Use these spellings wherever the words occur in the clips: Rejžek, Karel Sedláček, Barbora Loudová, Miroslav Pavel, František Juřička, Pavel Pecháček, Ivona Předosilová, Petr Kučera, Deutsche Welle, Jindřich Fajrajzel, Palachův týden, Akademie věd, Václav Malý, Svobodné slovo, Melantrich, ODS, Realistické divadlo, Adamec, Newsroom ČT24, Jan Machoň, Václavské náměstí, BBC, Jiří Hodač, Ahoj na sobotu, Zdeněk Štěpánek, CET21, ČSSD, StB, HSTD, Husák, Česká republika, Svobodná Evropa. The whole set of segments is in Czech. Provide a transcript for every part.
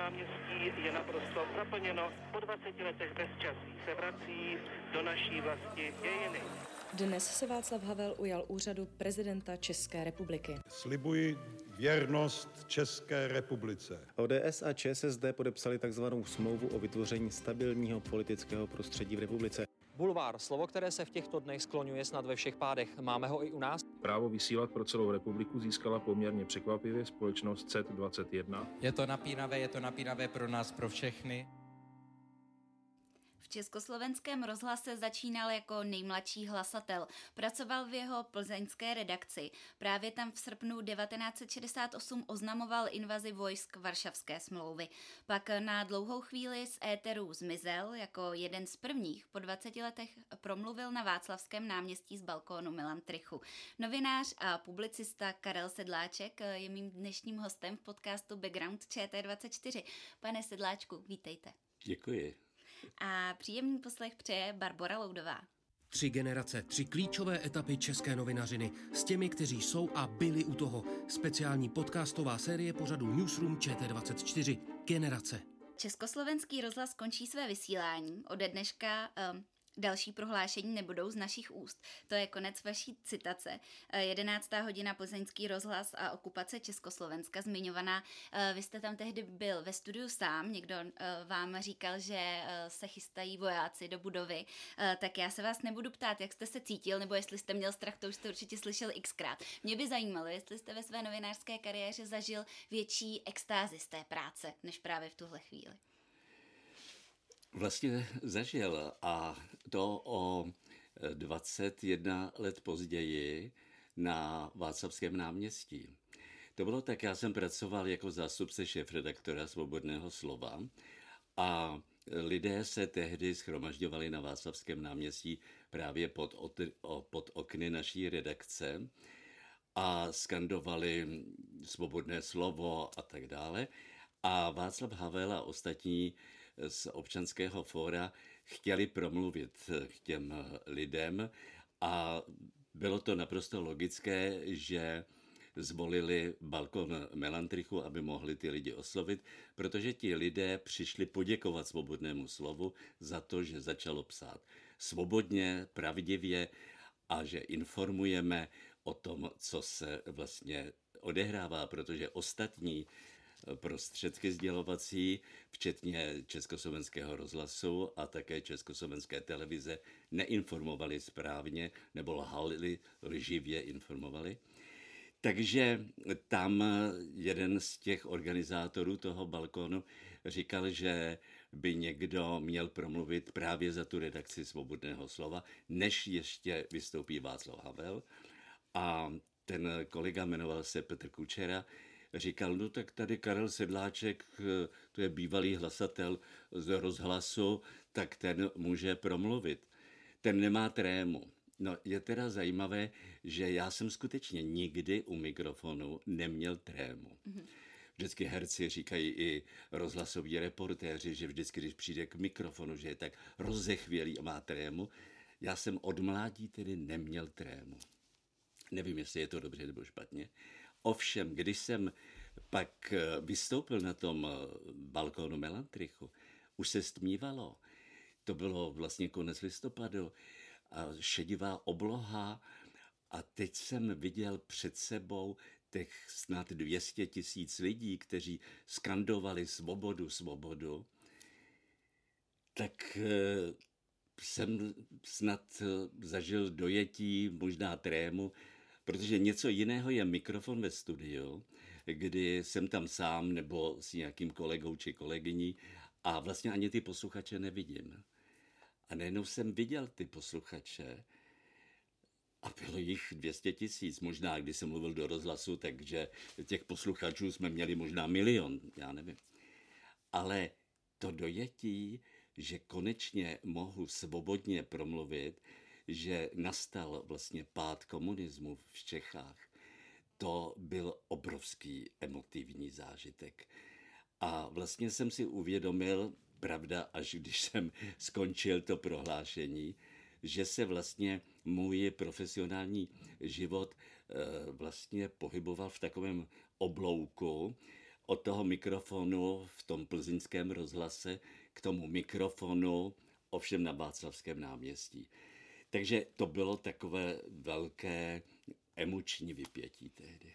náměstí je naprosto zaplněno. Po 20 letech bezčasí se vrací do naší vlasti dějiny. Dnes se Václav Havel ujal úřadu prezidenta České republiky. Slibuji věrnost České republice. ODS a ČSSD podepsali takzvanou smlouvu o vytvoření stabilního politického prostředí v republice. Bulvár, slovo, které se v těchto dnech skloňuje snad ve všech pádech. Máme ho i u nás. Právo vysílat pro celou republiku získala poměrně překvapivě společnost CET21. Je to napínavé pro nás, pro všechny. V Československém rozhlase začínal jako nejmladší hlasatel. Pracoval v jeho plzeňské redakci. Právě tam v srpnu 1968 oznamoval invazi vojsk Varšavské smlouvy. Pak na dlouhou chvíli z éterů zmizel, jako jeden z prvních po 20 letech promluvil na Václavském náměstí z balkónu Milan Trychu. Novinář a publicista Karel Sedláček je mým dnešním hostem v podcastu Background ČT24. Pane Sedláčku, vítejte. Děkuji. A příjemný poslech přeje Barbora Loudová. 3 generace, 3 klíčové etapy české novinařiny. S těmi, kteří jsou a byli u toho. Speciální podcastová série pořadu Newsroom ČT24. Generace. Československý rozhlas končí své vysílání. Ode dneška... Další prohlášení nebudou z našich úst. To je konec vaší citace. 11:00 Plzeňský rozhlas a okupace Československa zmiňovaná. Vy jste tam tehdy byl ve studiu sám, někdo vám říkal, že se chystají vojáci do budovy. Tak já se vás nebudu ptát, jak jste se cítil, nebo jestli jste měl strach, to už jste určitě slyšel xkrát. Mě by zajímalo, jestli jste ve své novinářské kariéře zažil větší extázi z té práce, než právě v tuhle chvíli. Vlastně zažil, a to o 21 let později na Václavském náměstí. To bylo tak, já jsem pracoval jako zástupce šéfredaktora Svobodného slova a lidé se tehdy shromažďovali na Václavském náměstí právě pod okny naší redakce a skandovali Svobodné slovo a tak dále. A Václav Havel a ostatní z občanského fóra chtěli promluvit k těm lidem a bylo to naprosto logické, že zvolili balkon Melantrichu, aby mohli ty lidi oslovit, protože ti lidé přišli poděkovat Svobodnému slovu za to, že začalo psát svobodně, pravdivě a že informujeme o tom, co se vlastně odehrává, protože ostatní prostředky sdělovací, včetně Československého rozhlasu a také Československé televize, neinformovali správně nebo lhali, lživě informovali. Takže tam jeden z těch organizátorů toho balkonu říkal, že by někdo měl promluvit právě za tu redakci Svobodného slova, než ještě vystoupí Václav Havel. A ten kolega, jmenoval se Petr Kučera, říkal, no tak tady Karel Sedláček, to je bývalý hlasatel z rozhlasu, tak ten může promluvit. Ten nemá trému. No je teda zajímavé, že já jsem skutečně nikdy u mikrofonu neměl trému. Vždycky herci říkají i rozhlasoví reportéři, že vždycky, když přijde k mikrofonu, že je tak rozechvělý a má trému. Já jsem od mládí tedy neměl trému. Nevím, jestli je to dobře nebo špatně. Ovšem, když jsem pak vystoupil na tom balkónu Melantrichu, už se stmívalo. To bylo vlastně konec listopadu, šedivá obloha a teď jsem viděl před sebou těch snad 200 000 lidí, kteří skandovali svobodu, svobodu. Tak jsem snad zažil dojetí, možná trému, protože něco jiného je mikrofon ve studiu, kdy jsem tam sám nebo s nějakým kolegou či kolegyní a vlastně ani ty posluchače nevidím. A najednou jsem viděl ty posluchače a bylo jich 200 000. Možná, když jsem mluvil do rozhlasu, takže těch posluchačů jsme měli možná 1 000 000, já nevím. Ale to dojetí, že konečně mohu svobodně promluvit, že nastal vlastně pád komunismu v Čechách, to byl obrovský emotivní zážitek. A vlastně jsem si uvědomil, pravda, až když jsem skončil to prohlášení, že se vlastně můj profesionální život vlastně pohyboval v takovém oblouku, od toho mikrofonu v tom plzeňském rozhlase k tomu mikrofonu, ovšem na Václavském náměstí. Takže to bylo takové velké emoční vypětí tehdy.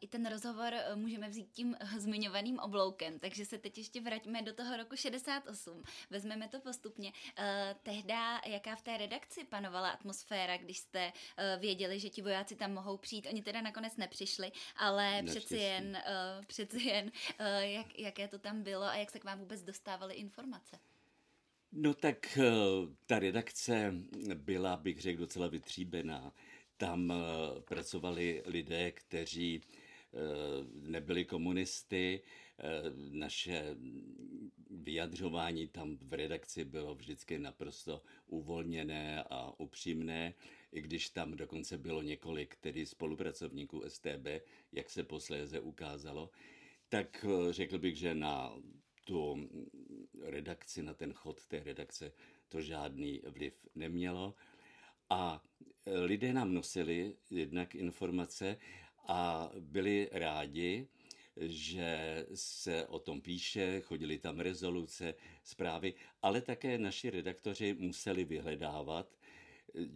I ten rozhovor můžeme vzít tím zmiňovaným obloukem, takže se teď ještě vraťme do toho roku 68. Vezmeme to postupně. Tehda, jaká v té redakci panovala atmosféra, když jste věděli, že ti vojáci tam mohou přijít? Oni teda nakonec nepřišli, ale přeci jen, jaké to tam bylo a jak se k vám vůbec dostávaly informace? No tak ta redakce byla, bych řekl, docela vytříbená. Tam pracovali lidé, kteří nebyli komunisty. Naše vyjadřování tam v redakci bylo vždycky naprosto uvolněné a upřímné, i když tam dokonce bylo několik tedy spolupracovníků StB, jak se posléze ukázalo. Tak řekl bych, že na tu redakci, na ten chod té redakce to žádný vliv nemělo. A lidé nám nosili jednak informace a byli rádi, že se o tom píše, chodili tam rezoluce, zprávy, ale také naši redaktoři museli vyhledávat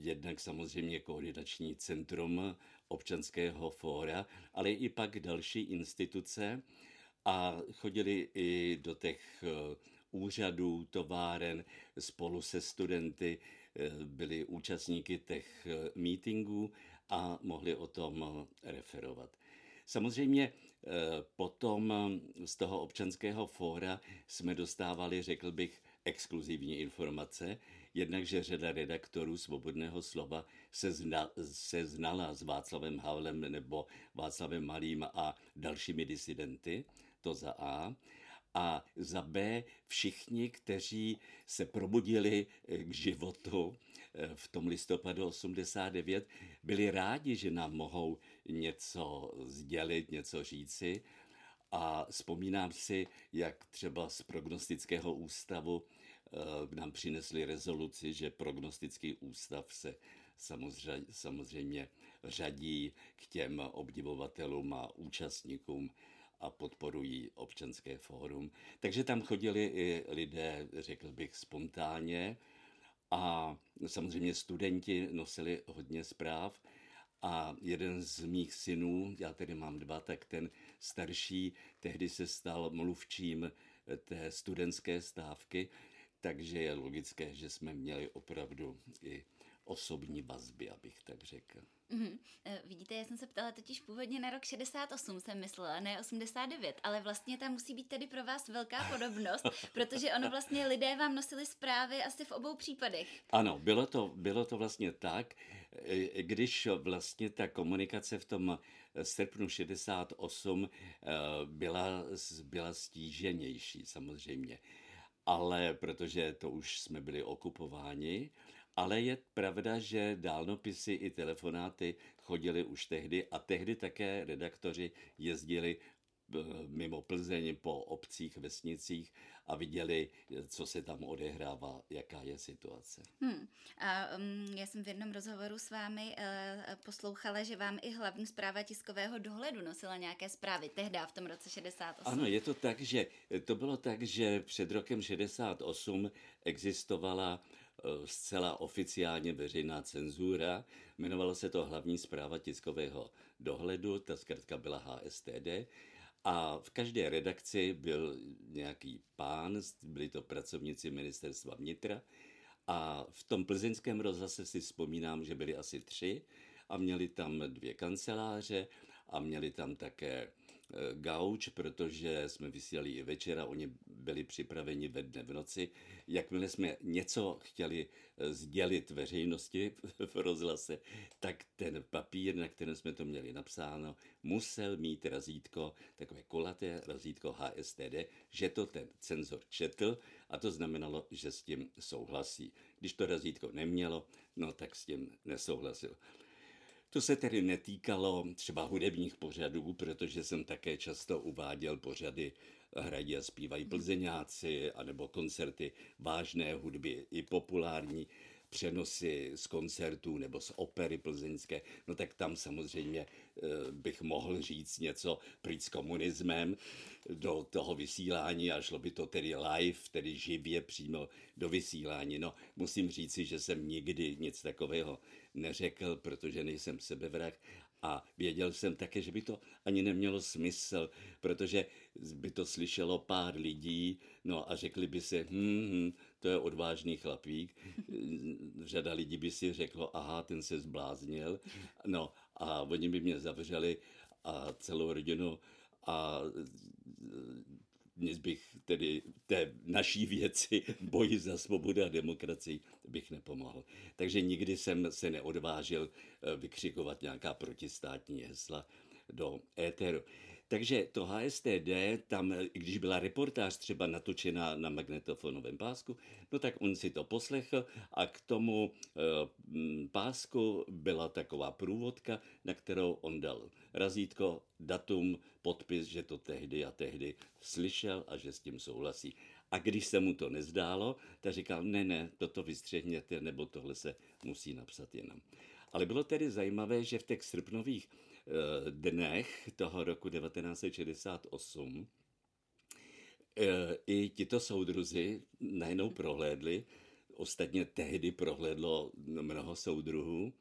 jednak samozřejmě koordinační centrum občanského fóra, ale i pak další instituce a chodili i do těch úřadů, továren, spolu se studenty, byli účastníky těch mítinků a mohli o tom referovat. Samozřejmě potom z toho občanského fóra jsme dostávali, řekl bych, exkluzivní informace, jednakže řada redaktorů Svobodného slova se znala s Václavem Havlem nebo Václavem Malým a dalšími disidenty, to za A. A za B všichni, kteří se probudili k životu v tom listopadu 89, byli rádi, že nám mohou něco sdělit, něco říci. A vzpomínám si, jak třeba z prognostického ústavu nám přinesli rezoluci, že prognostický ústav se samozřejmě řadí k těm obdivovatelům a účastníkům a podporují občanské fórum. Takže tam chodili i lidé, řekl bych, spontánně a samozřejmě studenti nosili hodně zpráv a jeden z mých synů, já tedy mám dva, tak ten starší tehdy se stal mluvčím té studentské stávky, takže je logické, že jsme měli opravdu i osobní vazby, abych tak řekl. Vidíte, já jsem se ptala totiž původně na rok 68 jsem myslela, ne 89, ale vlastně tam musí být tedy pro vás velká podobnost, protože ono vlastně lidé vám nosili zprávy asi v obou případech. Ano, bylo to vlastně tak, když vlastně ta komunikace v tom srpnu 68 byla stíženější samozřejmě, ale protože to už jsme byli okupováni. Ale je pravda, že dálnopisy i telefonáty chodily už tehdy a tehdy také redaktoři jezdili mimo Plzeň po obcích, vesnicích a viděli, co se tam odehrává, jaká je situace. Já jsem v jednom rozhovoru s vámi poslouchala, že vám i hlavní zpráva tiskového dohledu nosila nějaké zprávy tehdy v tom roce 68. Ano, je to tak, že to bylo tak, že před rokem 68 existovala zcela oficiálně veřejná cenzura. Jmenovalo se to hlavní zpráva tiskového dohledu, ta zkratka byla HSTD. A v každé redakci byl nějaký pán, byli to pracovníci ministerstva vnitra. A v tom plzeňském rozhlase si vzpomínám, že byli asi 3 a měli tam 2 kanceláře a měli tam také gauč, protože jsme vysílali i večera, oni byli připraveni ve dne v noci. Jakmile jsme něco chtěli sdělit veřejnosti v rozhlase, tak ten papír, na kterém jsme to měli napsáno, musel mít razítko, takové kulaté razítko HSTD, že to ten cenzor četl a to znamenalo, že s tím souhlasí. Když to razítko nemělo, no tak s tím nesouhlasil. To se tedy netýkalo třeba hudebních pořadů, protože jsem také často uváděl pořady Hrají a zpívají plzeňáci, anebo koncerty vážné hudby i populární. přenosy z koncertů nebo z opery plzeňské, no tak tam samozřejmě bych mohl říct něco pryč s komunismem do toho vysílání a šlo by to tedy live, tedy živě přímo do vysílání. No musím říci, že jsem nikdy nic takového neřekl, protože nejsem sebevrah a věděl jsem také, že by to ani nemělo smysl, protože by to slyšelo pár lidí, no a řekli by si, to je odvážný chlapík, řada lidí by si řeklo, aha, ten se zbláznil, no a oni by mě zavřeli a celou rodinu a nic bych tedy té naší věci boji za svobodu a demokracii bych nepomohl. Takže nikdy jsem se neodvážil vykřikovat nějaká protistátní hesla do éteru. Takže to HSTD, tam, když byla reportáž třeba natočená na magnetofonovém pásku, no tak on si to poslechl a k tomu pásku byla taková průvodka, na kterou on dal razítko, datum, podpis, že to tehdy a tehdy slyšel a že s tím souhlasí. A když se mu to nezdálo, tak říkal, ne, toto vystřihněte, nebo tohle se musí napsat jenom. Ale bylo tedy zajímavé, že v těch srpnových dnech toho roku 1968 i tito soudruzi najednou prohlédli, ostatně tehdy prohlédlo mnoho soudruhů,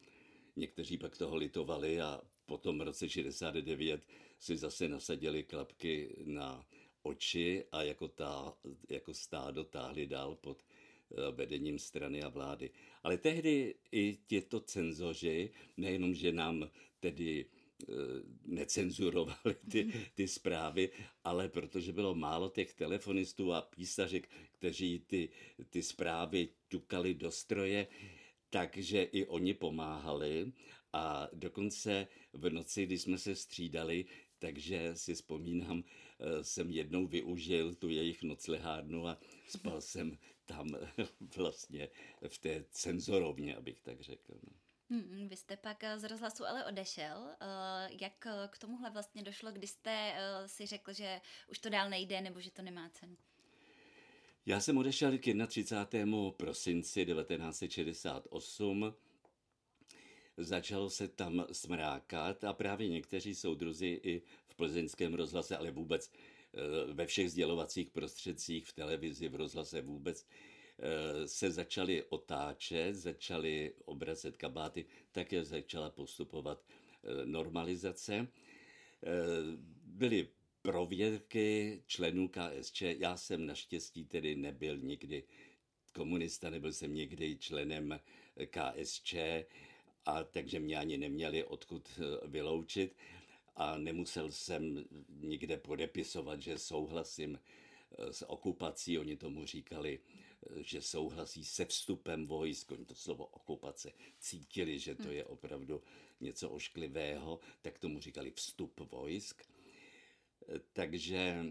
někteří pak toho litovali a potom v roce 69 si zase nasadili klapky na oči a jako stádo táhli dál pod vedením strany a vlády. Ale tehdy i těto cenzoři, nejenom, že nám tedy necenzurovali ty zprávy, ale protože bylo málo těch telefonistů a písařek, kteří ty zprávy ťukali do stroje, takže i oni pomáhali a dokonce v noci, kdy jsme se střídali, takže si vzpomínám, jsem jednou využil tu jejich noclehárnu a spal jsem tam vlastně v té cenzorovně, abych tak řekl. Vy jste pak z rozhlasu ale odešel. Jak k tomuhle vlastně došlo, kdy jste si řekl, že už to dál nejde nebo že to nemá cenu? Já jsem odešel k 31. prosinci 1968. Začalo se tam smrákat a právě někteří soudruzi i v plzeňském rozhlase, ale vůbec ve všech sdělovacích prostředcích, v televizi, v rozhlase vůbec, se začali otáčet, začali obracet kabáty, také začala postupovat normalizace. Byly prověrky členů KSČ, já jsem naštěstí tedy nebyl nikdy komunista, nebyl jsem nikdy členem KSČ, a takže mě ani neměli odkud vyloučit a nemusel jsem nikde podepisovat, že souhlasím s okupací, oni tomu říkali, že souhlasí se vstupem vojsk, oni to slovo okupace cítili, že to je opravdu něco ošklivého, tak tomu říkali vstup vojsk. Takže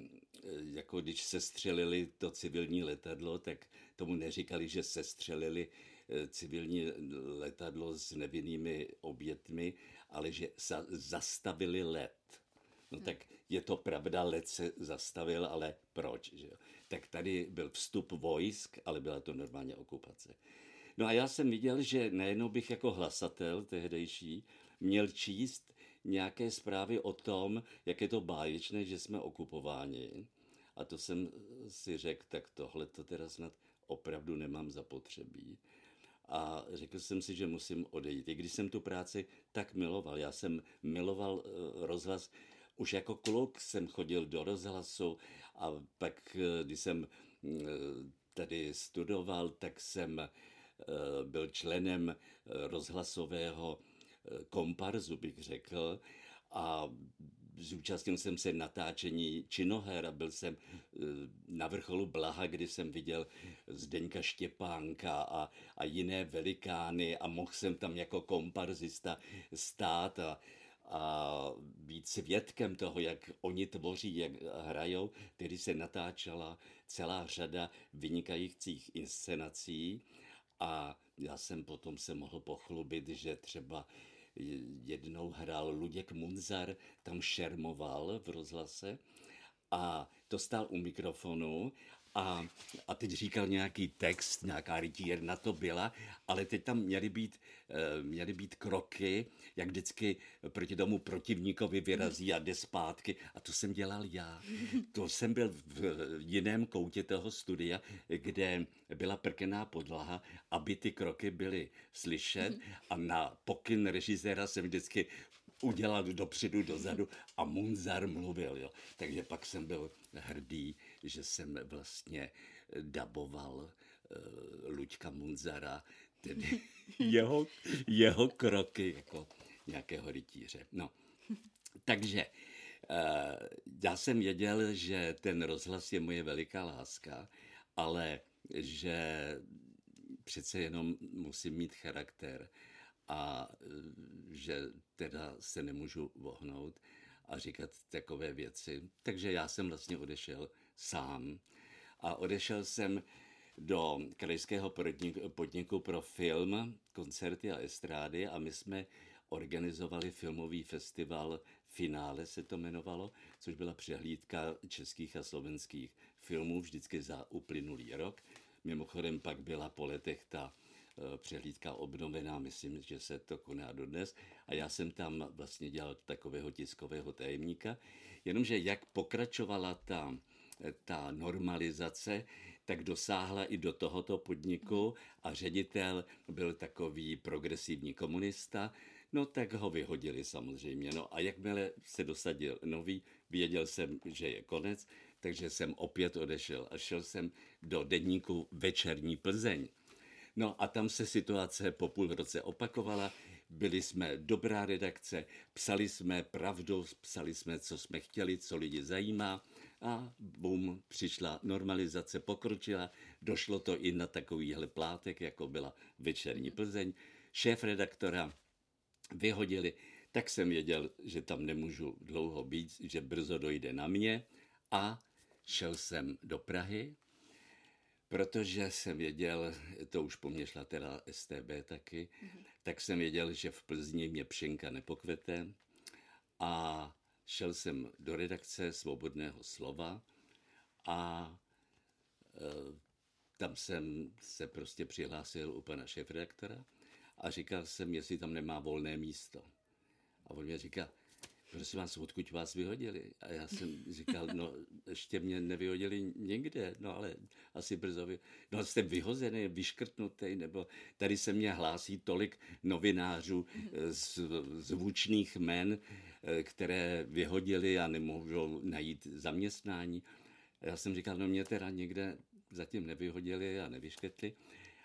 jako když sestřelili to civilní letadlo, tak tomu neříkali, že sestřelili civilní letadlo s nevinnými obětmi, ale že zastavili let. No tak je to pravda, let se zastavil, ale proč? Že? Tak tady byl vstup vojsk, ale byla to normálně okupace. No a já jsem viděl, že najednou bych jako hlasatel tehdejší měl číst nějaké zprávy o tom, jak je to báječné, že jsme okupováni. A to jsem si řekl, tak tohle to teda snad opravdu nemám zapotřebí. A řekl jsem si, že musím odejít. I když jsem tu práci tak miloval, já jsem miloval rozhlas, už jako kluk jsem chodil do rozhlasu a pak, když jsem tady studoval, tak jsem byl členem rozhlasového komparzu, bych řekl, a zúčastnil jsem se natáčení činoher a byl jsem na vrcholu blaha, kdy jsem viděl Zdeňka Štěpánka a jiné velikány a mohl jsem tam jako komparzista stát a být svědkem toho, jak oni tvoří, jak hrajou. Tedy se natáčela celá řada vynikajících inscenací a já jsem potom se mohl pochlubit, že třeba jednou hrál Luděk Munzar, tam šermoval v rozhlase a to stál u mikrofonu A teď říkal nějaký text, nějaká rytírna to byla, ale teď tam měly být kroky, jak vždycky proti tomu protivníkovi vyrazí a jde zpátky. A to jsem dělal já. To jsem byl v jiném koutě toho studia, kde byla prkená podlaha, aby ty kroky byly slyšet, a na pokyn režiséra jsem vždycky udělal dopředu, dozadu a Munzar mluvil. Jo. Takže pak jsem byl hrdý, že jsem vlastně daboval Luďka Munzara, tedy jeho kroky jako nějakého rytíře. No. Takže já jsem věděl, že ten rozhlas je moje veliká láska, ale že přece jenom musím mít charakter a že teda se nemůžu vohnout a říkat takové věci. Takže já jsem vlastně odešel sám. A odešel jsem do krajského podniku pro film, koncerty a estrády a my jsme organizovali filmový festival Finále se to jmenovalo, což byla přehlídka českých a slovenských filmů vždycky za uplynulý rok. Mimochodem pak byla po letech ta přehlídka obnovená, myslím, že se to koná dodnes. A já jsem tam vlastně dělal takového tiskového tajemníka. Jenomže jak pokračovala ta normalizace, tak dosáhla i do tohoto podniku a ředitel byl takový progresivní komunista, no tak ho vyhodili samozřejmě. No a jakmile se dosadil nový, věděl jsem, že je konec, takže jsem opět odešel a šel jsem do deníku Večerní Plzeň. No a tam se situace po půl roce opakovala, byli jsme dobrá redakce, psali jsme pravdu, psali jsme, co jsme chtěli, co lidi zajímá a bum, přišla normalizace, pokročila, došlo to i na takovýhle plátek, jako byla Večerní Plzeň, šéfredaktora vyhodili, tak jsem věděl, že tam nemůžu dlouho být, že brzo dojde na mě a šel jsem do Prahy, protože jsem věděl, to už po mně šla teda STB taky, tak jsem věděl, že v Plzni mě pšenka nepokvete a šel jsem do redakce Svobodného slova a tam jsem se prostě přihlásil u pana šéfredaktora a říkal jsem, jestli tam nemá volné místo. A on mě říkal, prosím vás, odkud vás vyhodili? A já jsem říkal, no ještě mě nevyhodili nikde, no ale asi brzo no jste vyhozený, vyškrtnutý, nebo tady se mě hlásí tolik novinářů z vůčných jmen, které vyhodili a nemůžou najít zaměstnání. A já jsem říkal, no mě teda nikde zatím nevyhodili a nevyškrtli.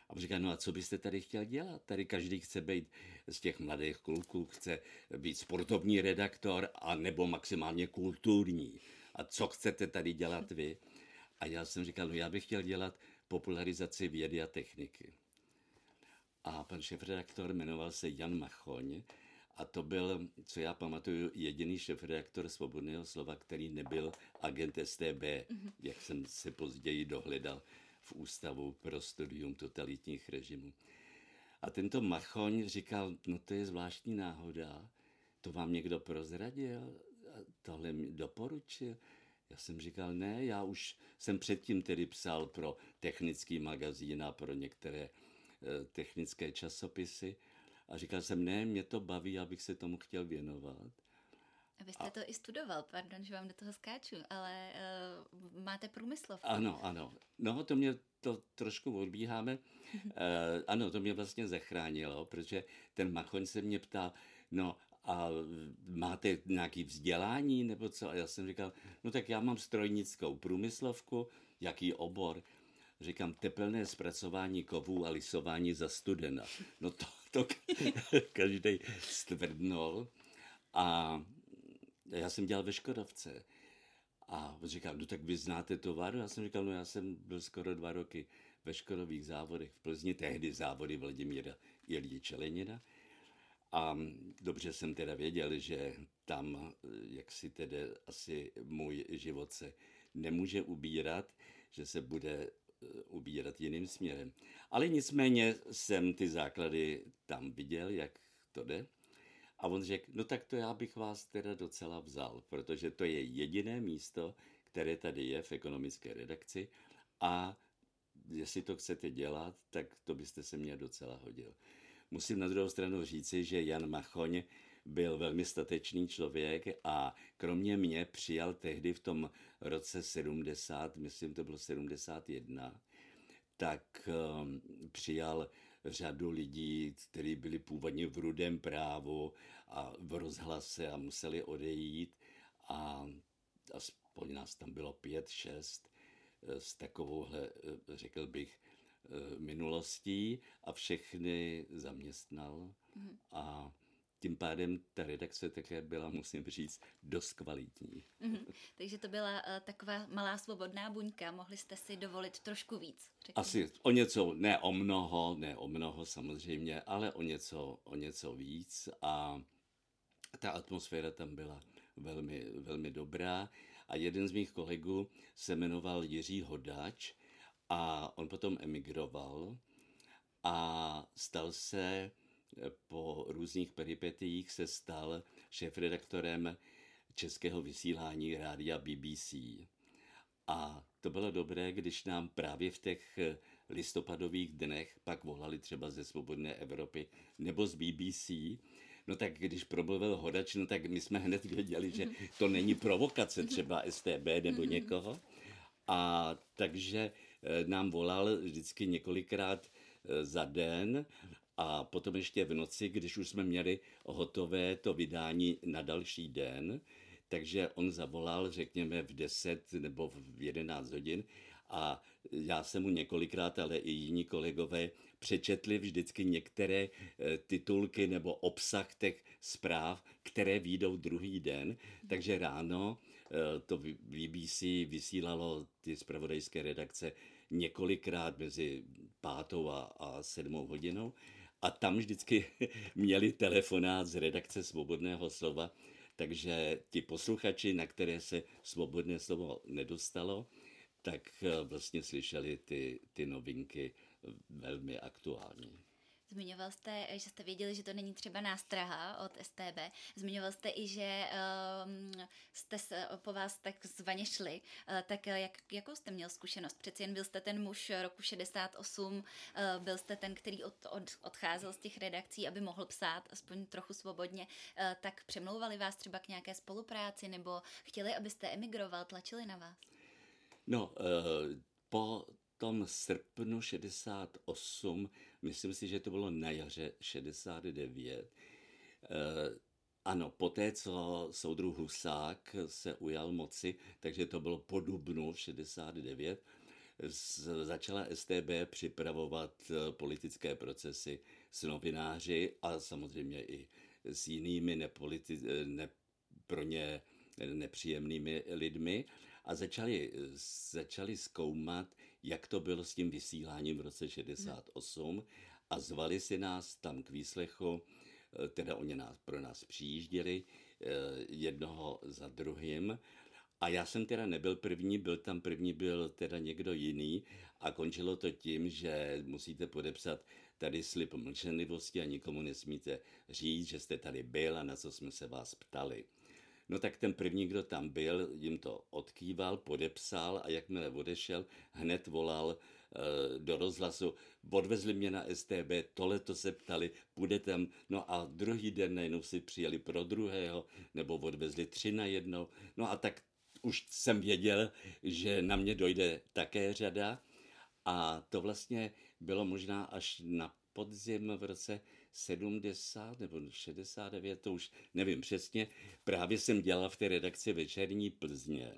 A říkám, no a co byste tady chtěl dělat? Tady každý chce být z těch mladých kluků, chce být sportovní redaktor a nebo maximálně kulturní. A co chcete tady dělat vy? A já jsem říkal, no já bych chtěl dělat popularizaci vědy a techniky. A pan šéfredaktor jmenoval se Jan Machoň a to byl, co já pamatuju, jediný šéfredaktor Svobodného slova, který nebyl agent StB, jak jsem se později dohledal v Ústavu pro studium totalitních režimů. A tento Machoň říkal, no to je zvláštní náhoda, to vám někdo prozradil, tohle mi doporučil. Já jsem říkal, ne, já už jsem předtím tedy psal pro technický magazín a pro některé technické časopisy. A říkal jsem, ne, mě to baví, já bych se tomu chtěl věnovat. Abyste to i studoval, pardon, že vám do toho skáču, ale máte průmyslov. Ano, ano. No, to mě to trošku odbíháme. Ano, to mě vlastně zachránilo, protože ten Machoň se mě ptal, no a máte nějaký vzdělání nebo co? A já jsem říkal, no tak já mám strojnickou průmyslovku, jaký obor? Říkám, tepelné zpracování kovů a lisování za studena. No to každej stvrdnul. A já jsem dělal ve Škodovce a říkal, no tak vy znáte továrnu? Já jsem říkal, no já jsem byl skoro 2 roky ve Škodových závodech v Plzni, tehdy závody Vladimíra Jelíče Lenina a dobře jsem teda věděl, že tam jaksi teda asi můj život se nemůže ubírat, že se bude ubírat jiným směrem. Ale nicméně jsem ty základy tam viděl, jak to jde. A on řekl, no tak to já bych vás teda docela vzal, protože to je jediné místo, které tady je v ekonomické redakci a jestli to chcete dělat, tak to byste se mě docela hodil. Musím na druhou stranu říci, že Jan Machoň byl velmi statečný člověk a kromě mě přijal tehdy v tom roce 70, myslím to bylo 71, tak přijal řadu lidí, kteří byli původně v Rudém právu a v rozhlase a museli odejít a aspoň nás tam bylo 5, 6 s takovouhle, řekl bych, minulostí a všechny zaměstnal a tím pádem ta redakce také byla, musím říct, dost kvalitní. Takže to byla taková malá svobodná buňka, mohli jste si dovolit trošku víc. Asi o něco, ne o mnoho samozřejmě, ale o něco víc a ta atmosféra tam byla velmi, velmi dobrá a jeden z mých kolegů se jmenoval Jiří Hodač a on potom emigroval a stal se po různých peripetiích se stal šéfredaktorem českého vysílání rádia BBC. A to bylo dobré, když nám právě v těch listopadových dnech pak volali třeba ze Svobodné Evropy nebo z BBC. No tak když promluvil Hodač, no tak my jsme hned věděli, že to není provokace třeba STB nebo někoho. A takže nám volal vždycky několikrát za den a potom ještě v noci, když už jsme měli hotové to vydání na další den, takže on zavolal, řekněme, v 10 nebo v 11 hodin a já jsem mu několikrát, ale i jiní kolegové přečetli vždycky některé titulky nebo obsah těch zpráv, které vyjdou druhý den, takže ráno to BBC vysílalo ty zpravodajské redakce několikrát mezi 5. a 7. hodinou a tam vždycky měli telefonát z redakce Svobodného slova, takže ti posluchači, na které se Svobodné slovo nedostalo, tak vlastně slyšeli ty novinky velmi aktuální. Zmiňoval jste, že jste věděli, že to není třeba nástraha od STB. Zmiňoval jste i, že jste po vás takzvaně šli. Tak jakou jste měl zkušenost? Přeci jen byl jste ten muž roku 68, byl jste ten, který odcházel z těch redakcí, aby mohl psát aspoň trochu svobodně. Tak přemlouvali vás třeba k nějaké spolupráci nebo chtěli, abyste emigroval, tlačili na vás? No, po tom srpnu 68, myslím si, že to bylo na jaře 69. Ano, poté, co soudruh Husák se ujal moci, takže to bylo po dubnu 69, začala StB připravovat politické procesy s novináři a samozřejmě i s jinými pro ně nepříjemnými lidmi. A začali zkoumat, jak to bylo s tím vysíláním v roce 68 a zvali si nás tam k výslechu, teda oni pro nás přijížděli jednoho za druhým. A já jsem teda nebyl první, byl teda někdo jiný a končilo to tím, že musíte podepsat tady slib mlčenlivosti a nikomu nesmíte říct, že jste tady byl a na co jsme se vás ptali. No tak ten první, kdo tam byl, jim to odkýval, podepsal a jakmile odešel, hned volal do rozhlasu, odvezli mě na STB, tohleto se ptali, půjde tam, no a druhý den najednou si přijeli pro druhého, nebo odvezli 3 najednou, no a tak už jsem věděl, že na mě dojde také řada a to vlastně bylo možná až na podzim v roce 70 nebo 69, to už nevím přesně, právě jsem dělal v té redakci Večerní Plzně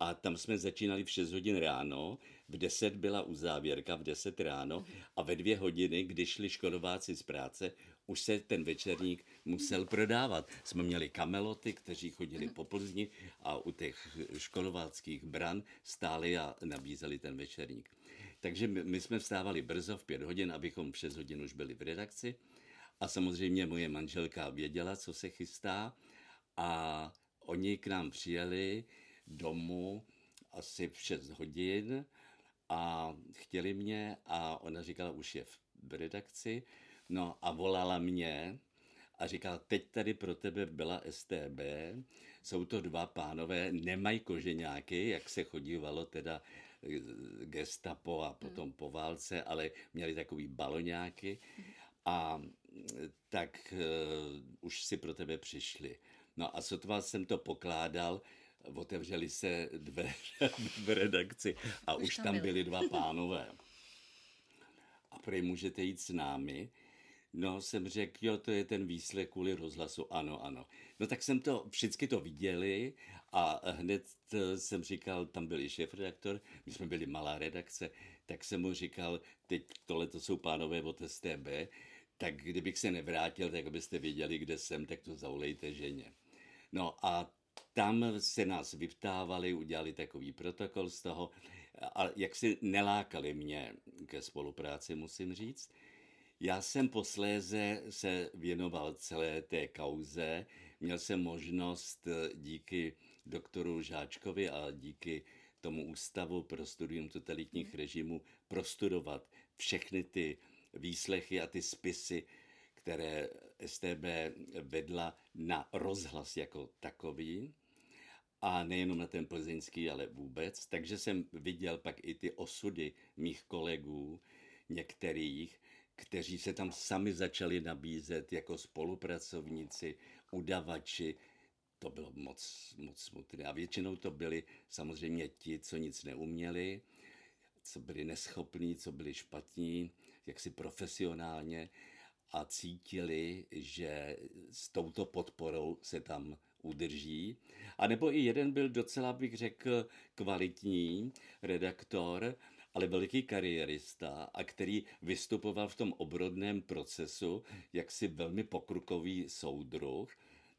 a tam jsme začínali v 6 hodin ráno, v 10 byla uzávěrka, v 10 ráno a ve 2 hodiny, když šli škodováci z práce, už se ten večerník musel prodávat. Jsme měli kameloty, kteří chodili po Plzni a u těch škodováckých bran stáli a nabízeli ten večerník. Takže my jsme vstávali brzo v 5 hodin, abychom v 6 hodin už byli v redakci a samozřejmě moje manželka věděla, co se chystá a oni k nám přijeli domů asi v 6 hodin a chtěli mě a ona říkala, už je v redakci, no a volala mě a říkala, teď tady pro tebe byla STB, jsou to 2 pánové, nemají koženáky, jak se chodívalo teda gestapo a potom po válce, ale měli takový baloňáky a tak už si pro tebe přišli. No a sotva jsem to pokládal, otevřeli se dveře v redakci a už tam byli dva pánové. A prej můžete jít s námi. No, jsem řekl, jo, to je ten výslech kvůli rozhlasu, ano, ano. No tak jsem to, všichni to viděli a hned jsem říkal, tam byl i šéfredaktor, my jsme byli malá redakce, tak jsem mu říkal, teď tohle to jsou pánové od STB, tak kdybych se nevrátil, tak abyste věděli, kde jsem, tak to zaulejte ženě. No a tam se nás vyptávali, udělali takový protokol z toho a jak si nelákali mě ke spolupráci, musím říct. Já jsem posléze se věnoval celé té kauze, měl jsem možnost díky doktoru Žáčkovi a díky tomu ústavu pro studium totalitních režimů prostudovat všechny ty výslechy a ty spisy, které STB vedla na rozhlas jako takový a nejenom na ten plzeňský, ale vůbec. Takže jsem viděl pak i ty osudy mých kolegů, některých, kteří se tam sami začali nabízet jako spolupracovníci, udavači. To bylo moc, moc smutné. A většinou to byli samozřejmě ti, co nic neuměli, co byli neschopní, co byli špatní, jaksi profesionálně a cítili, že s touto podporou se tam udrží. A nebo i jeden byl docela, bych řekl, kvalitní redaktor, ale veliký kariérista a který vystupoval v tom obrodném procesu, jaksi velmi pokrukový soudruh.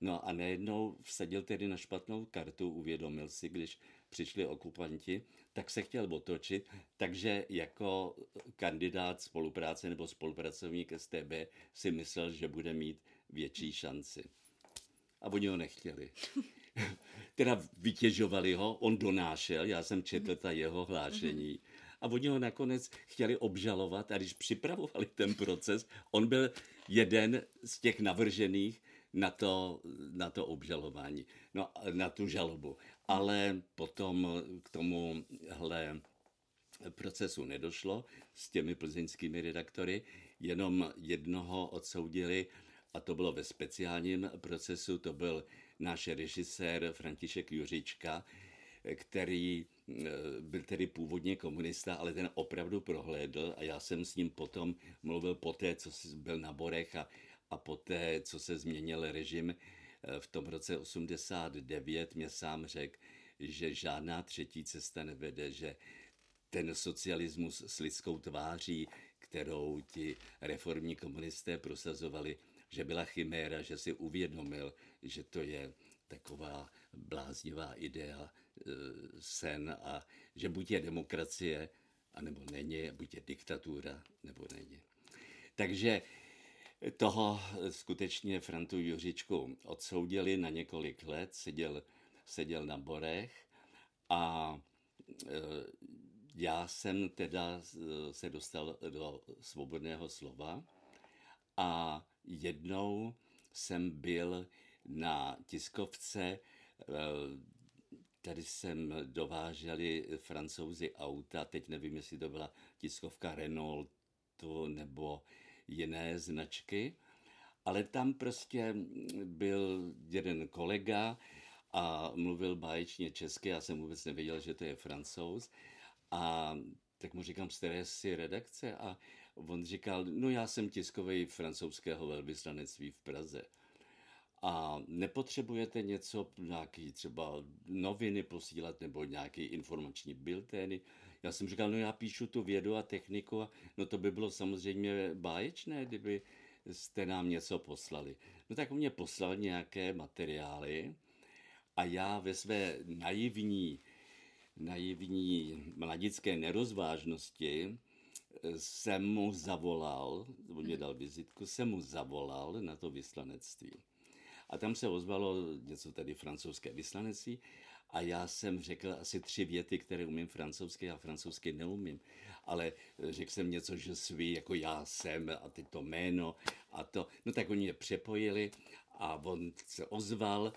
No a najednou vsadil tedy na špatnou kartu, uvědomil si, když přišli okupanti, tak se chtěl otočit, takže jako kandidát spolupráce nebo spolupracovník STB si myslel, že bude mít větší šanci. A oni ho nechtěli. Teda vytěžovali ho, on donášel, já jsem četl ta jeho hlášení. A oni ho nakonec chtěli obžalovat a když připravovali ten proces, on byl jeden z těch navržených na to obžalování, no, na tu žalobu. Ale potom k tomuhle procesu nedošlo s těmi plzeňskými redaktory, jenom jednoho odsoudili a to bylo ve speciálním procesu, to byl náš režisér František Juřička, který byl tedy původně komunista, ale ten opravdu prohlédl a já jsem s ním potom mluvil po té, co byl na Borech a po té, co se změnil režim v tom roce 89, mě sám řekl, že žádná třetí cesta nevede, že ten socialismus s lidskou tváří, kterou ti reformní komunisté prosazovali, že byla chiméra, že si uvědomil, že to je taková bláznivá idea, sen a že buď je demokracie, anebo není, buď je diktatura, nebo není. Takže toho skutečně Frantu Juřičku odsoudili na několik let, seděl na Borech a já jsem teda se dostal do Svobodného slova a jednou jsem byl na tiskovce, tady jsem dováželi Francouzi auta, teď nevím, jestli to byla tiskovka Renaultu nebo jiné značky, ale tam prostě byl jeden kolega a mluvil báječně česky, já jsem vůbec nevěděl, že to je Francouz a tak mu říkám, jste si redakce a on říkal, no já jsem tiskovej francouzského velvyslanectví v Praze. A nepotřebujete něco, nějaký třeba noviny posílat nebo nějaký informační biltény. Já jsem říkal, no já píšu tu vědu a techniku a no to by bylo samozřejmě báječné, kdyby jste nám něco poslali. No tak mě poslal nějaké materiály a já ve své naivní mladické nerozvážnosti jsem mu zavolal, on mě dal vizitku, jsem mu zavolal na to vyslanectví. A tam se ozvalo něco tady francouzské vyslanectví a já jsem řekl asi 3 věty, které umím francouzsky, já francouzsky neumím, ale řekl jsem něco, že svý, jako já jsem a teď to jméno a to. No tak oni je přepojili a on se ozval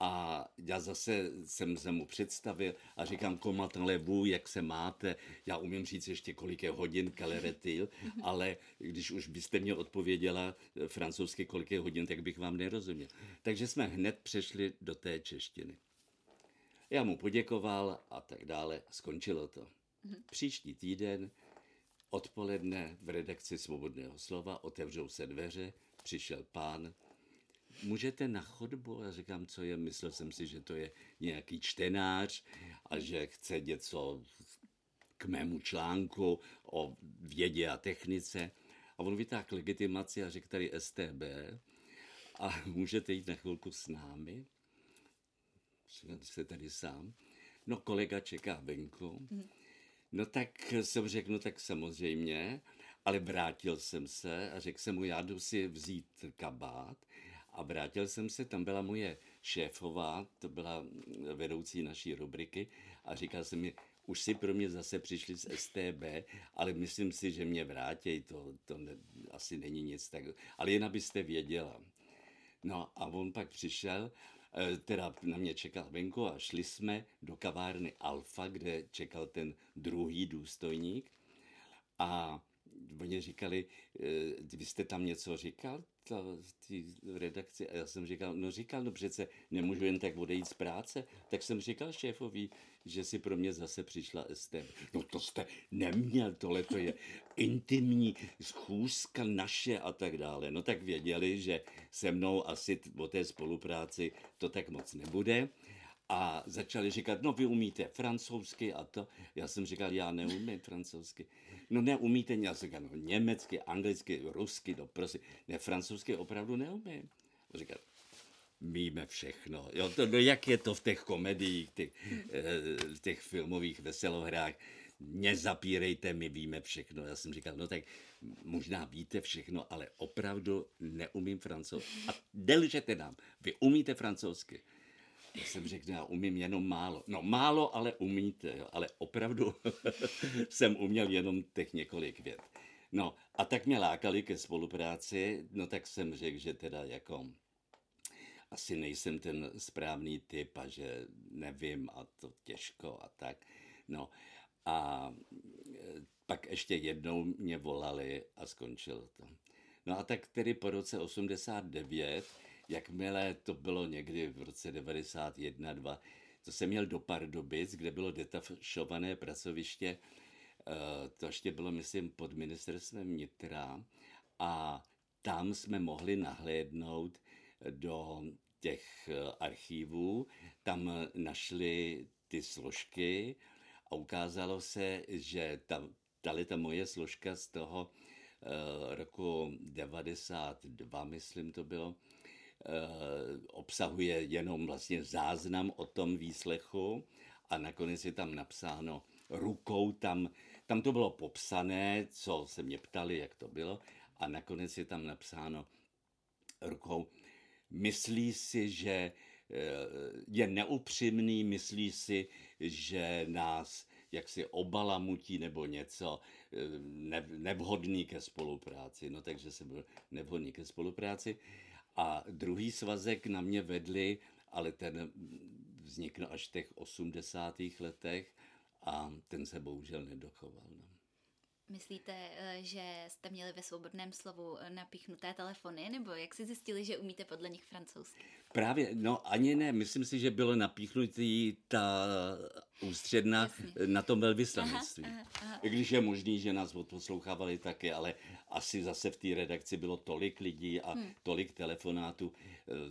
A já zase jsem se mu představil a říkám, comment allez-vous, jak se máte? Já umím říct ještě, kolik je hodin, quelle heure-t-il, ale když už byste mě odpověděla francouzsky, kolik je hodin, tak bych vám nerozuměl. Takže jsme hned přešli do té češtiny. Já mu poděkoval a tak dále. Skončilo to. Příští týden odpoledne v redakci Svobodného slova otevřou se dveře, přišel pán, můžete na chodbu? Já říkám, co je, myslel jsem si, že to je nějaký čtenář a že chce něco k mému článku o vědě a technice. A on vytáhl legitimaci a řekl tady STB a můžete jít na chvilku s námi. Jste tady sám. No, kolega čeká venku. No tak jsem řekl, no tak samozřejmě, ale vrátil jsem se a řekl jsem mu, já jdu si vzít kabát. A vrátil jsem se, tam byla moje šéfová, to byla vedoucí naší rubriky a říkal jsem mi, už si pro mě zase přišli z STB, ale myslím si, že mě vrátěj, to asi není nic tak, ale jen abyste věděla. No a on pak přišel, teda na mě čekal venku a šli jsme do kavárny Alfa, kde čekal ten druhý důstojník a oni říkali, vy jste tam něco říkal v redakci? A já jsem říkal, no přece nemůžu jen tak odejít z práce. Tak jsem říkal šéfovi, že si pro mě zase přišla STB. No to jste neměl, tohle to je intimní schůzka naše a tak dále. No tak věděli, že se mnou asi o té spolupráci to tak moc nebude. A začali říkat, no vy umíte francouzsky a to. Já jsem říkal, já neumím francouzsky. No neumíte, já jsem říkal, no německy, anglicky, rusky, no prosím. Ne, francouzsky opravdu neumím. On říkal, míme všechno. Jo, to, no jak je to v těch komediích, těch filmových veselohrách. Nezapírejte, my víme všechno. Já jsem říkal, no tak možná víte všechno, ale opravdu neumím francouzsky. A nelžete nám, vy umíte francouzsky. Já jsem řekl, já umím jenom málo. No málo, ale umíte, jo. Ale opravdu jsem uměl jenom těch několik vět. No a tak mě lákali ke spolupráci, no tak jsem řekl, že teda jako asi nejsem ten správný typ a že nevím a to těžko a tak. No a pak ještě jednou mě volali a skončilo to. No a tak tedy po roce 89... Jakmile to bylo někdy v roce 91, 2, to jsem jel do Pardubic, kde bylo detašované pracoviště, to ještě bylo, myslím, pod ministerstvem vnitra a tam jsme mohli nahlédnout do těch archivů, tam našli ty složky a ukázalo se, že ta moje složka z toho roku 92, myslím, to bylo, obsahuje jenom vlastně záznam o tom výslechu a nakonec je tam napsáno rukou, tam to bylo popsané, co se mě ptali, jak to bylo, a nakonec je tam napsáno rukou, myslí si, že je neupřímný, myslí si, že nás jaksi obalamutí nebo něco, nevhodný ke spolupráci. No takže jsem byl nevhodný ke spolupráci. A druhý svazek na mě vedli, ale ten vznikl až v těch 80. letech a ten se bohužel nedochoval. No. Myslíte, že jste měli ve Svobodném slovu napíchnuté telefony, nebo jak si zjistili, že umíte podle nich francouzsky? Právě, no ani ne, myslím si, že bylo napíchnutý ta ústředna na tom velvyslanectví. I když je možný, že nás odposlouchávali taky, ale asi zase v té redakci bylo tolik lidí a tolik telefonátů,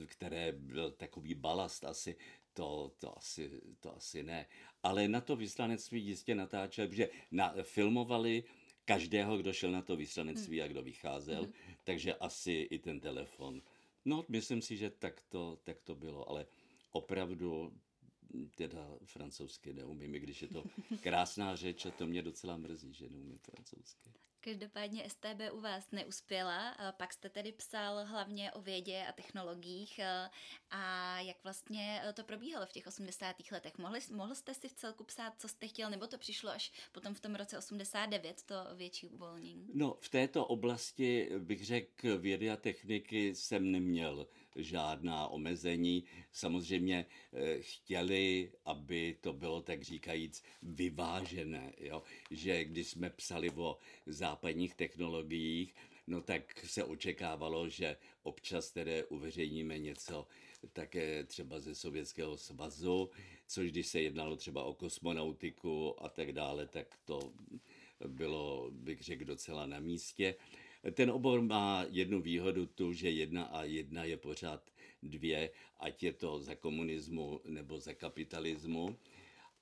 které byl takový balast asi. To asi ne. Ale na to vyslanectví jistě natáčeli, protože filmovali každého, kdo šel na to vyslanectví a kdo vycházel, takže asi i ten telefon. No, myslím si, že tak to bylo, ale opravdu teda francouzsky neumím, i když je to krásná řeč a to mě docela mrzí, že neumím francouzsky. Každopádně STB u vás neuspěla, pak jste tedy psal hlavně o vědě a technologiích a jak vlastně to probíhalo v těch 80. letech. Mohl jste si v celku psát, co jste chtěl, nebo to přišlo až potom v tom roce 89, to větší uvolnění? No, v této oblasti, bych řekl, vědy a techniky jsem neměl žádná omezení. Samozřejmě chtěli, aby to bylo tak říkajíc vyvážené, jo? Že když jsme psali o západních technologiích, no tak se očekávalo, že občas tedy uveřejníme něco také třeba ze Sovětského svazu, což když se jednalo třeba o kosmonautiku a tak dále, tak to bylo, bych řekl, docela na místě. Ten obor má jednu výhodu tu, že 1 a 1 je pořád 2, ať je to za komunismu nebo za kapitalismu.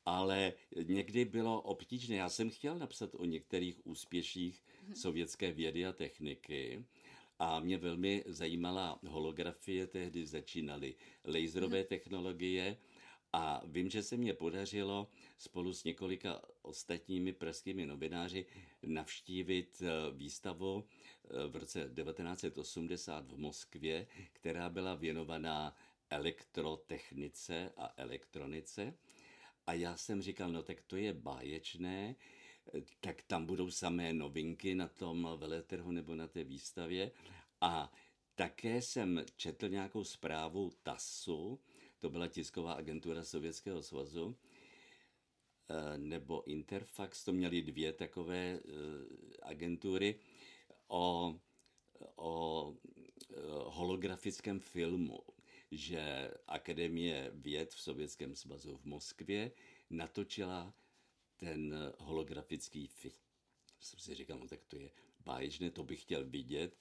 Ale někdy bylo obtížné. Já jsem chtěl napsat o některých úspěších sovětské vědy a techniky a mě velmi zajímala holografie, tehdy začínaly laserové technologie a vím, že se mě podařilo spolu s několika ostatními pražskými novináři navštívit výstavu v roce 1980 v Moskvě, která byla věnovaná elektrotechnice a elektronice. A já jsem říkal, no tak to je báječné, tak tam budou samé novinky na tom veletrhu nebo na té výstavě. A také jsem četl nějakou zprávu TASu, to byla tisková agentura Sovětského svazu, nebo Interfax, to měly 2 takové agentury, o holografickém filmu, že Akademie věd v Sovětském svazu v Moskvě natočila ten holografický film. Jsem si říkal, no tak to je báječné, to bych chtěl vidět.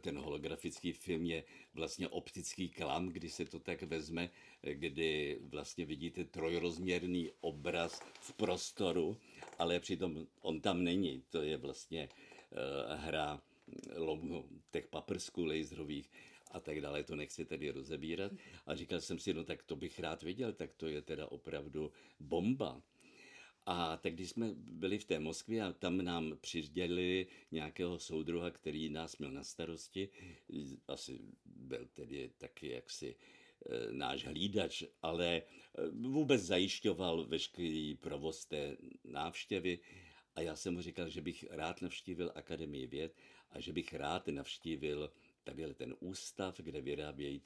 Ten holografický film je vlastně optický klam, kdy se to tak vezme, kdy vlastně vidíte trojrozměrný obraz v prostoru, ale přitom on tam není. To je vlastně hra těch paprsků laserových a tak dále, to nechci tady rozebírat. A říkal jsem si, no tak to bych rád viděl, tak to je teda opravdu bomba. A tak když jsme byli v té Moskvě a tam nám přizdělili nějakého soudruha, který nás měl na starosti, asi byl tedy taky jaksi náš hlídač, ale vůbec zajišťoval veškerý provoz té návštěvy. A já jsem mu říkal, že bych rád navštívil Akademii věd a že bych rád navštívil tady ten ústav, kde vyrábějí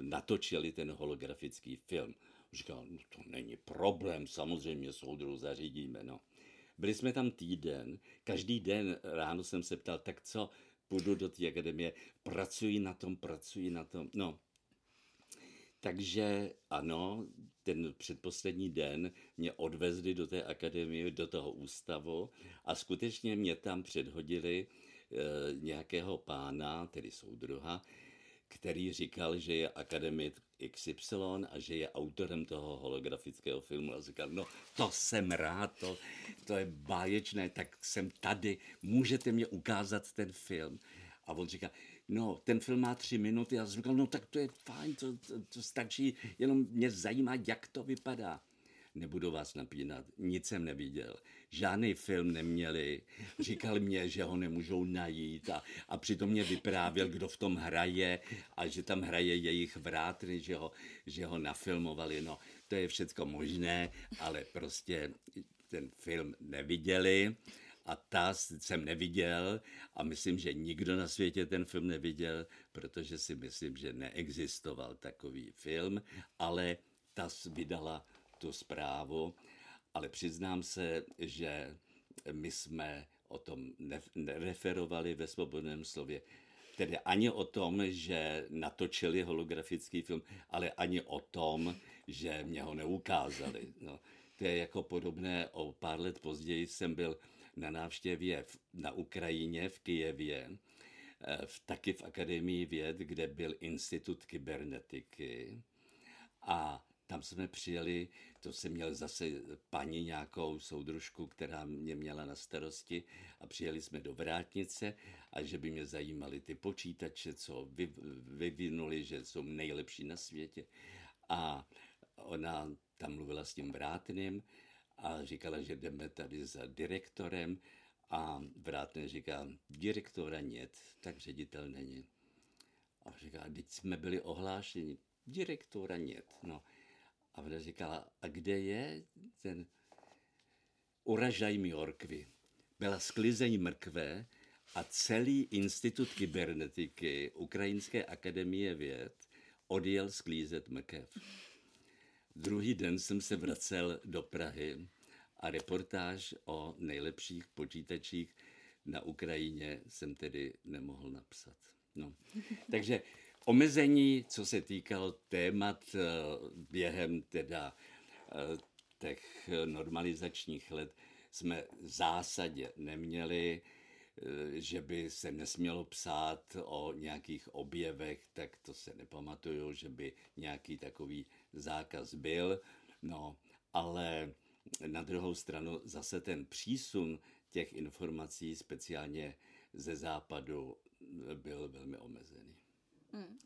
natočili ten holografický film. Říkal, no to není problém, samozřejmě soudru zařídíme. No. Byli jsme tam týden, každý den ráno jsem se ptal, tak co, půjdu do té akademie, pracuji na tom. No. Takže ano, ten předposlední den mě odvezli do té akademie, do toho ústavu a skutečně mě tam předhodili nějakého pána, tedy soudruha, který říkal, že je akademik XY a že je autorem toho holografického filmu. A říkal, no to jsem rád, to je báječné, tak jsem tady, můžete mě ukázat ten film. A on říkal, no ten film má 3 minuty. A říkal, no tak to je fajn, to stačí, jenom mě zajímá, jak to vypadá. Nebudu vás napínat, nic jsem neviděl. Žádný film neměli. Říkal mě, že ho nemůžou najít a přitom mě vyprávěl, kdo v tom hraje a že tam hraje jejich vrátry, že ho nafilmovali. No, to je všecko možné, ale prostě ten film neviděli a TAS jsem neviděl a myslím, že nikdo na světě ten film neviděl, protože si myslím, že neexistoval takový film, ale TAS vydala tu zprávu, ale přiznám se, že my jsme o tom nereferovali ve Svobodném slově, tedy ani o tom, že natočili holografický film, ale ani o tom, že mě ho neukázali. No, to je jako podobné, o pár let později jsem byl na návštěvě na Ukrajině, v Kyjevě, taky v Akademii věd, kde byl Institut kybernetiky a tam jsme přijeli, to jsem měl zase paní nějakou soudružku, která mě měla na starosti a přijeli jsme do Vrátnice a že by mě zajímaly ty počítače, co vyvinuli, že jsou nejlepší na světě. A ona tam mluvila s tím vrátným a říkala, že jdeme tady za direktorem a vrátný říká, direktora niet, tak ředitel není. A říká, teď jsme byli ohlášeni, direktora niet, no. A ona říkala, a kde je ten uražaj mjorkvy? Byla sklizeň mrkve a celý institut kybernetiky Ukrajinské akademie věd odjel sklízet mrkev. Druhý den jsem se vracel do Prahy a reportáž o nejlepších počítačích na Ukrajině jsem tedy nemohl napsat. No. Takže omezení, co se týkalo témat během teda těch normalizačních let, jsme v zásadě neměli, že by se nesmělo psát o nějakých objevech, tak to se nepamatuju, že by nějaký takový zákaz byl. No, ale na druhou stranu zase ten přísun těch informací, speciálně ze západu, byl velmi omezený.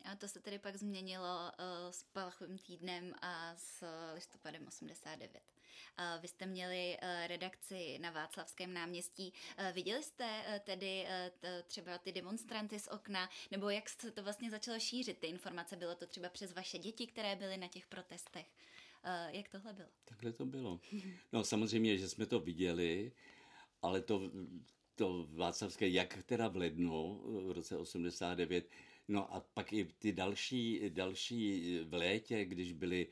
A to se tedy pak změnilo s Palachovým týdnem a s listopadem 89. Vy jste měli redakci na Václavském náměstí. Viděli jste tedy třeba ty demonstranty z okna, nebo jak se to vlastně začalo šířit, ty informace? Bylo to třeba přes vaše děti, které byly na těch protestech? Jak tohle bylo? Takhle to bylo. No samozřejmě, že jsme to viděli, ale to Václavské, jak teda v lednu v roce 89, no a pak i ty další v létě, když byly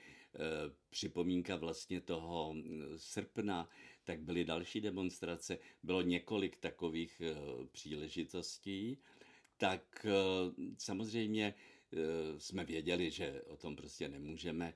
připomínka vlastně toho srpna, tak byly další demonstrace, bylo několik takových příležitostí, tak samozřejmě jsme věděli, že o tom prostě nemůžeme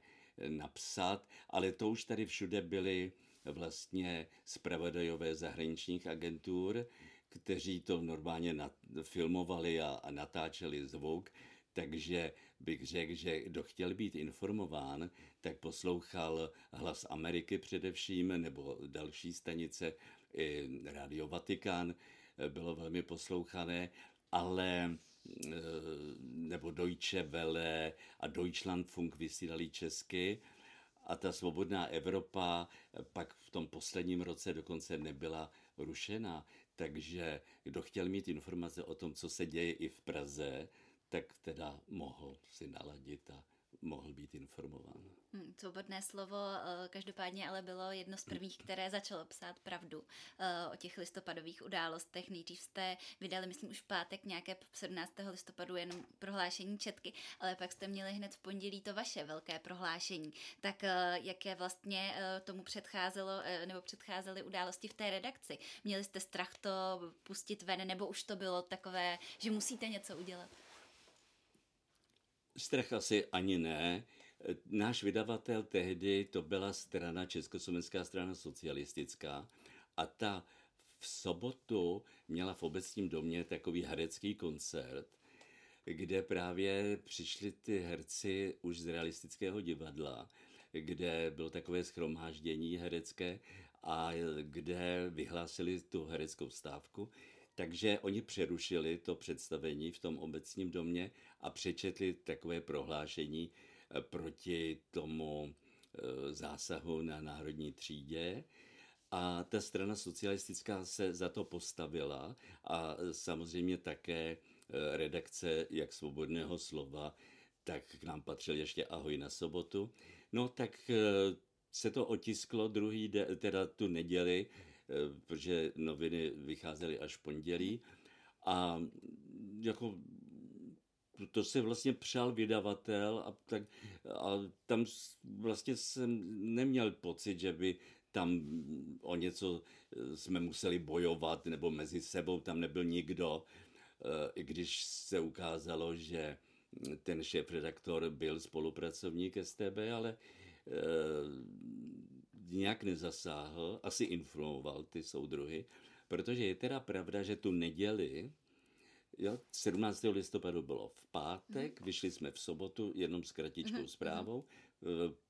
napsat, ale to už tady všude byly vlastně zpravodajové zahraničních agentur, kteří to normálně filmovali a natáčeli zvuk, takže bych řekl, že kdo chtěl být informován, tak poslouchal Hlas Ameriky především, nebo další stanice, i Radio Vatikán bylo velmi poslouchané, ale nebo Deutsche Welle a Deutschlandfunk vysílali česky, a ta Svobodná Evropa pak v tom posledním roce dokonce nebyla rušena. Takže kdo chtěl mít informace o tom, co se děje i v Praze, tak teda mohl si naladit a mohl být informován. Svobodné slovo každopádně ale bylo jedno z prvních, které začalo psát pravdu o těch listopadových událostech. Nejdřív jste vydali, myslím, už v pátek nějaké 17. listopadu jenom prohlášení Četky, ale pak jste měli hned v pondělí to vaše velké prohlášení. Tak jaké vlastně tomu předcházelo, nebo předcházely události v té redakci? Měli jste strach to pustit ven, nebo už to bylo takové, že musíte něco udělat? Strach asi ani ne. Náš vydavatel tehdy, to byla strana, Československá strana socialistická, a ta v sobotu měla v Obecním domě takový herecký koncert, kde právě přišli ty herci už z Realistického divadla, kde bylo takové shromáždění herecké a kde vyhlásili tu hereckou stávku. Takže oni přerušili to představení v tom Obecním domě a přečetli takové prohlášení proti tomu zásahu na Národní třídě. A ta strana socialistická se za to postavila a samozřejmě také redakce jak Svobodného slova, tak k nám patřil ještě Ahoj na sobotu. No tak se to otisklo teda tu neděli, protože noviny vycházely až v pondělí a jako to se vlastně přál vydavatel a tam vlastně jsem neměl pocit, že by tam o něco jsme museli bojovat nebo mezi sebou, tam nebyl nikdo, i když se ukázalo, že ten šéfredaktor byl spolupracovník StB, ale nějak nezasáhl, asi informoval ty soudruhy, protože je teda pravda, že tu neděli, 17. listopadu bylo v pátek, vyšli jsme v sobotu jenom s kratičkou zprávou,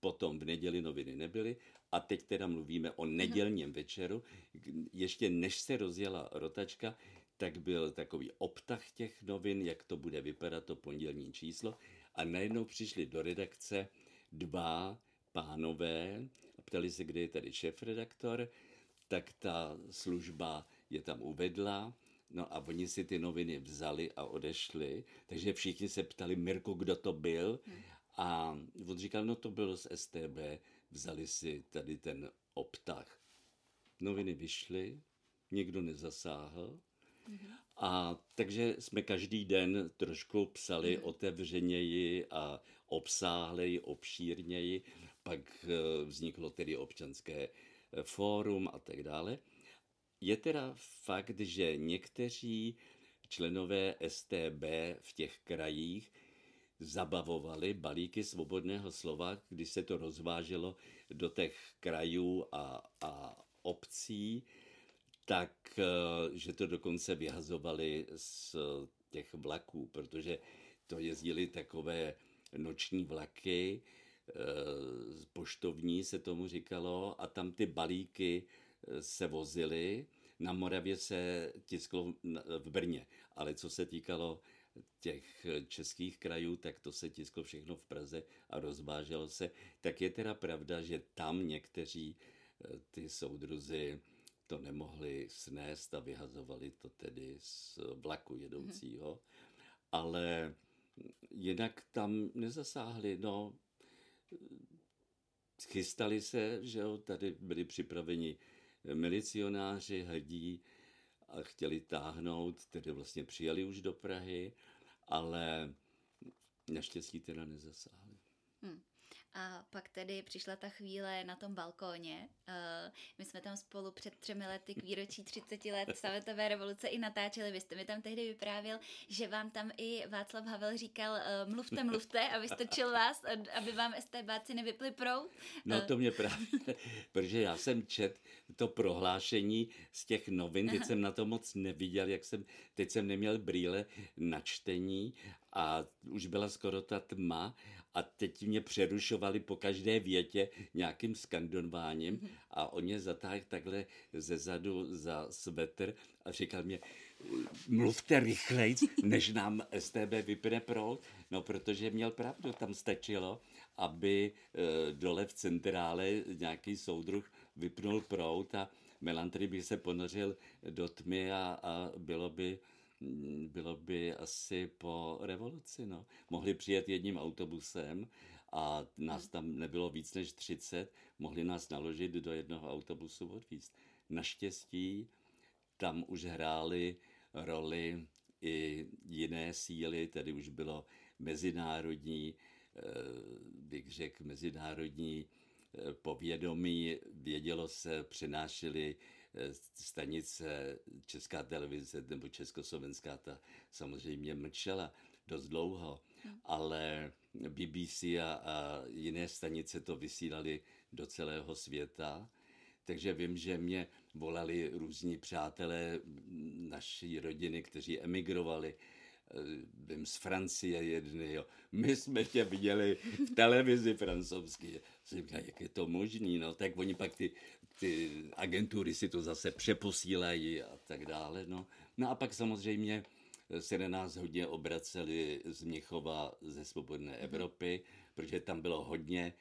potom v neděli noviny nebyly a teď teda mluvíme o nedělním večeru. Ještě než se rozjela rotačka, tak byl takový obtah těch novin, jak to bude vypadat to pondělní číslo, a najednou přišli do redakce dva pánové a ptali se, kde je tady šéfredaktor, tak ta služba je tam uvedla, no a oni si ty noviny vzali a odešli, takže všichni se ptali, Mirku, kdo to byl, a on říkal, no to bylo z StB, vzali si tady ten obtah. Noviny vyšly, nikdo nezasáhl A takže jsme každý den trošku psali otevřeněji a obsáhleji, obšírněji. Pak vzniklo tedy občanské fórum a tak dále. Je teda fakt, že někteří členové StB v těch krajích zabavovali balíky svobodného slova, kdy se to rozváželo do těch krajů a obcí, tak, že to dokonce vyhazovali z těch vlaků, protože to jezdily takové noční vlaky, poštovní se tomu říkalo, a tam ty balíky se vozily. Na Moravě se tisklo v Brně, ale co se týkalo těch českých krajů, tak to se tisklo všechno v Praze a rozváželo se. Tak je teda pravda, že tam někteří ty soudruzi to nemohli snést a vyhazovali to tedy z vlaku jedoucího, ale jinak tam nezasáhli, no, chystali se, že jo, tady byli připraveni milicionáři hrdí a chtěli táhnout, tedy vlastně přijeli už do Prahy, ale naštěstí teda nezasáhli. A pak tedy přišla ta chvíle na tom balkóně. My jsme tam spolu před 3 lety k výročí 30 let sametové revoluce i natáčeli. Vy jste mi tam tehdy vyprávěl, že vám tam i Václav Havel říkal mluvte a vystrčil vás, aby vám StBáci nevypli proud. No to mě právě, protože já jsem čet to prohlášení z těch novin, teď jsem na to moc neviděl, teď jsem neměl brýle na čtení a už byla skoro ta tma a teď mě přerušovali po každé větě nějakým skandováním a on mě zatáhl takhle zezadu za svetr a říkal mě, mluvte rychlejc, než nám StB vypne proud. No, protože měl pravdu, tam stačilo, aby dole v centrále nějaký soudruh vypnul proud a Melantrich by se ponořil do tmy a bylo by asi po revoluci, no. Mohli přijet jedním autobusem a nás tam nebylo víc než 30, mohli nás naložit do jednoho autobusu odvízt. Naštěstí tam už hrály roli i jiné síly, tady už bylo mezinárodní, bych řekl, mezinárodní povědomí, vědělo se, přenášely stanice Česká televize nebo Československá, ta samozřejmě mlčela dost dlouho, ale BBC a jiné stanice to vysílali do celého světa. Takže vím, že mě volali různí přátelé naší rodiny, kteří emigrovali, vím, z Francie jedny, jo. My jsme tě viděli v televizi francouzské. Říkám, jak je to možný, no, tak oni pak ty agentury si to zase přeposílají a tak dále, no. No a pak samozřejmě se na nás hodně obraceli z Mnichova ze Svobodné Evropy, protože tam bylo hodně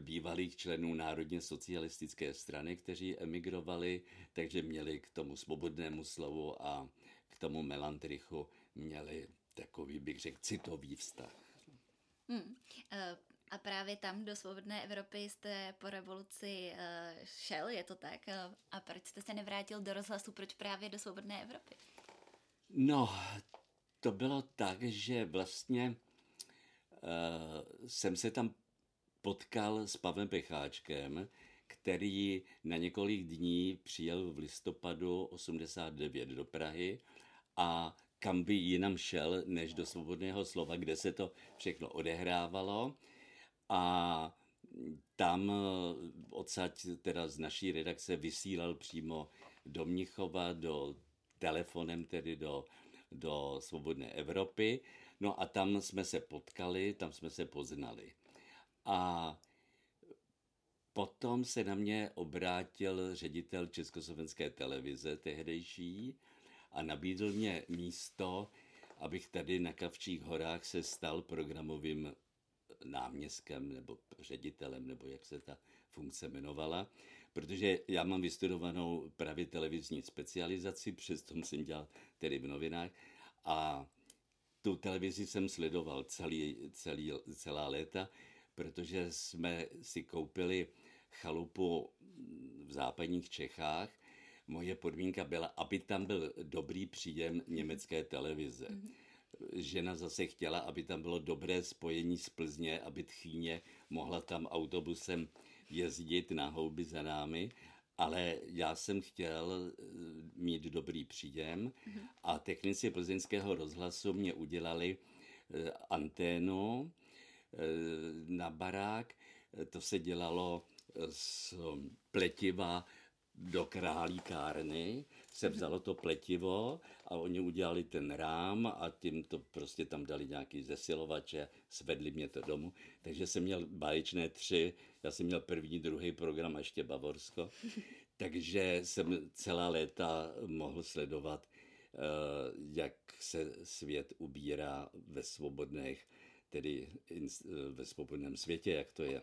bývalých členů Národně socialistické strany, kteří emigrovali, takže měli k tomu svobodnému slovu a k tomu Melantrichu měli takový, bych řekl, citový vztah. A právě tam do Svobodné Evropy jste po revoluci šel, je to tak? A proč jste se nevrátil do rozhlasu, proč právě do Svobodné Evropy? No, to bylo tak, že vlastně jsem se tam potkal s Pavlem Pecháčkem, který na několik dní přijel v listopadu 89 do Prahy a kam by jinam šel, než do Svobodného slova, kde se to všechno odehrávalo. A tam odsať teda z naší redakce vysílal přímo do Mnichova, telefonem tedy do Svobodné Evropy. No a tam jsme se potkali, tam jsme se poznali. A potom se na mě obrátil ředitel Československé televize tehdejší a nabídl mě místo, abych tady na Kavčích horách se stal programovým náměstkem nebo ředitelem, nebo jak se ta funkce jmenovala, protože já mám vystudovanou právě televizní specializaci, přesto jsem dělal tedy v novinách a tu televizi jsem sledoval celá léta, protože jsme si koupili chalupu v západních Čechách moje podmínka byla, aby tam byl dobrý příjem německé televize. Žena zase chtěla, aby tam bylo dobré spojení z Plzně, aby Tchýně mohla tam autobusem jezdit na houby za námi, ale já jsem chtěl mít dobrý příjem a technici Plzeňského rozhlasu mě udělali anténu na barák, to se dělalo z pletiva do králíkárny, se vzalo to pletivo a oni udělali ten rám a tím to prostě tam dali nějaký zesilovače, svedli mě to domů. Takže jsem měl báječné 3, já jsem měl první, druhý program a ještě Bavorsko. Takže jsem celá léta mohl sledovat, jak se svět ubírá ve svobodných, tedy ve svobodném světě, jak to je.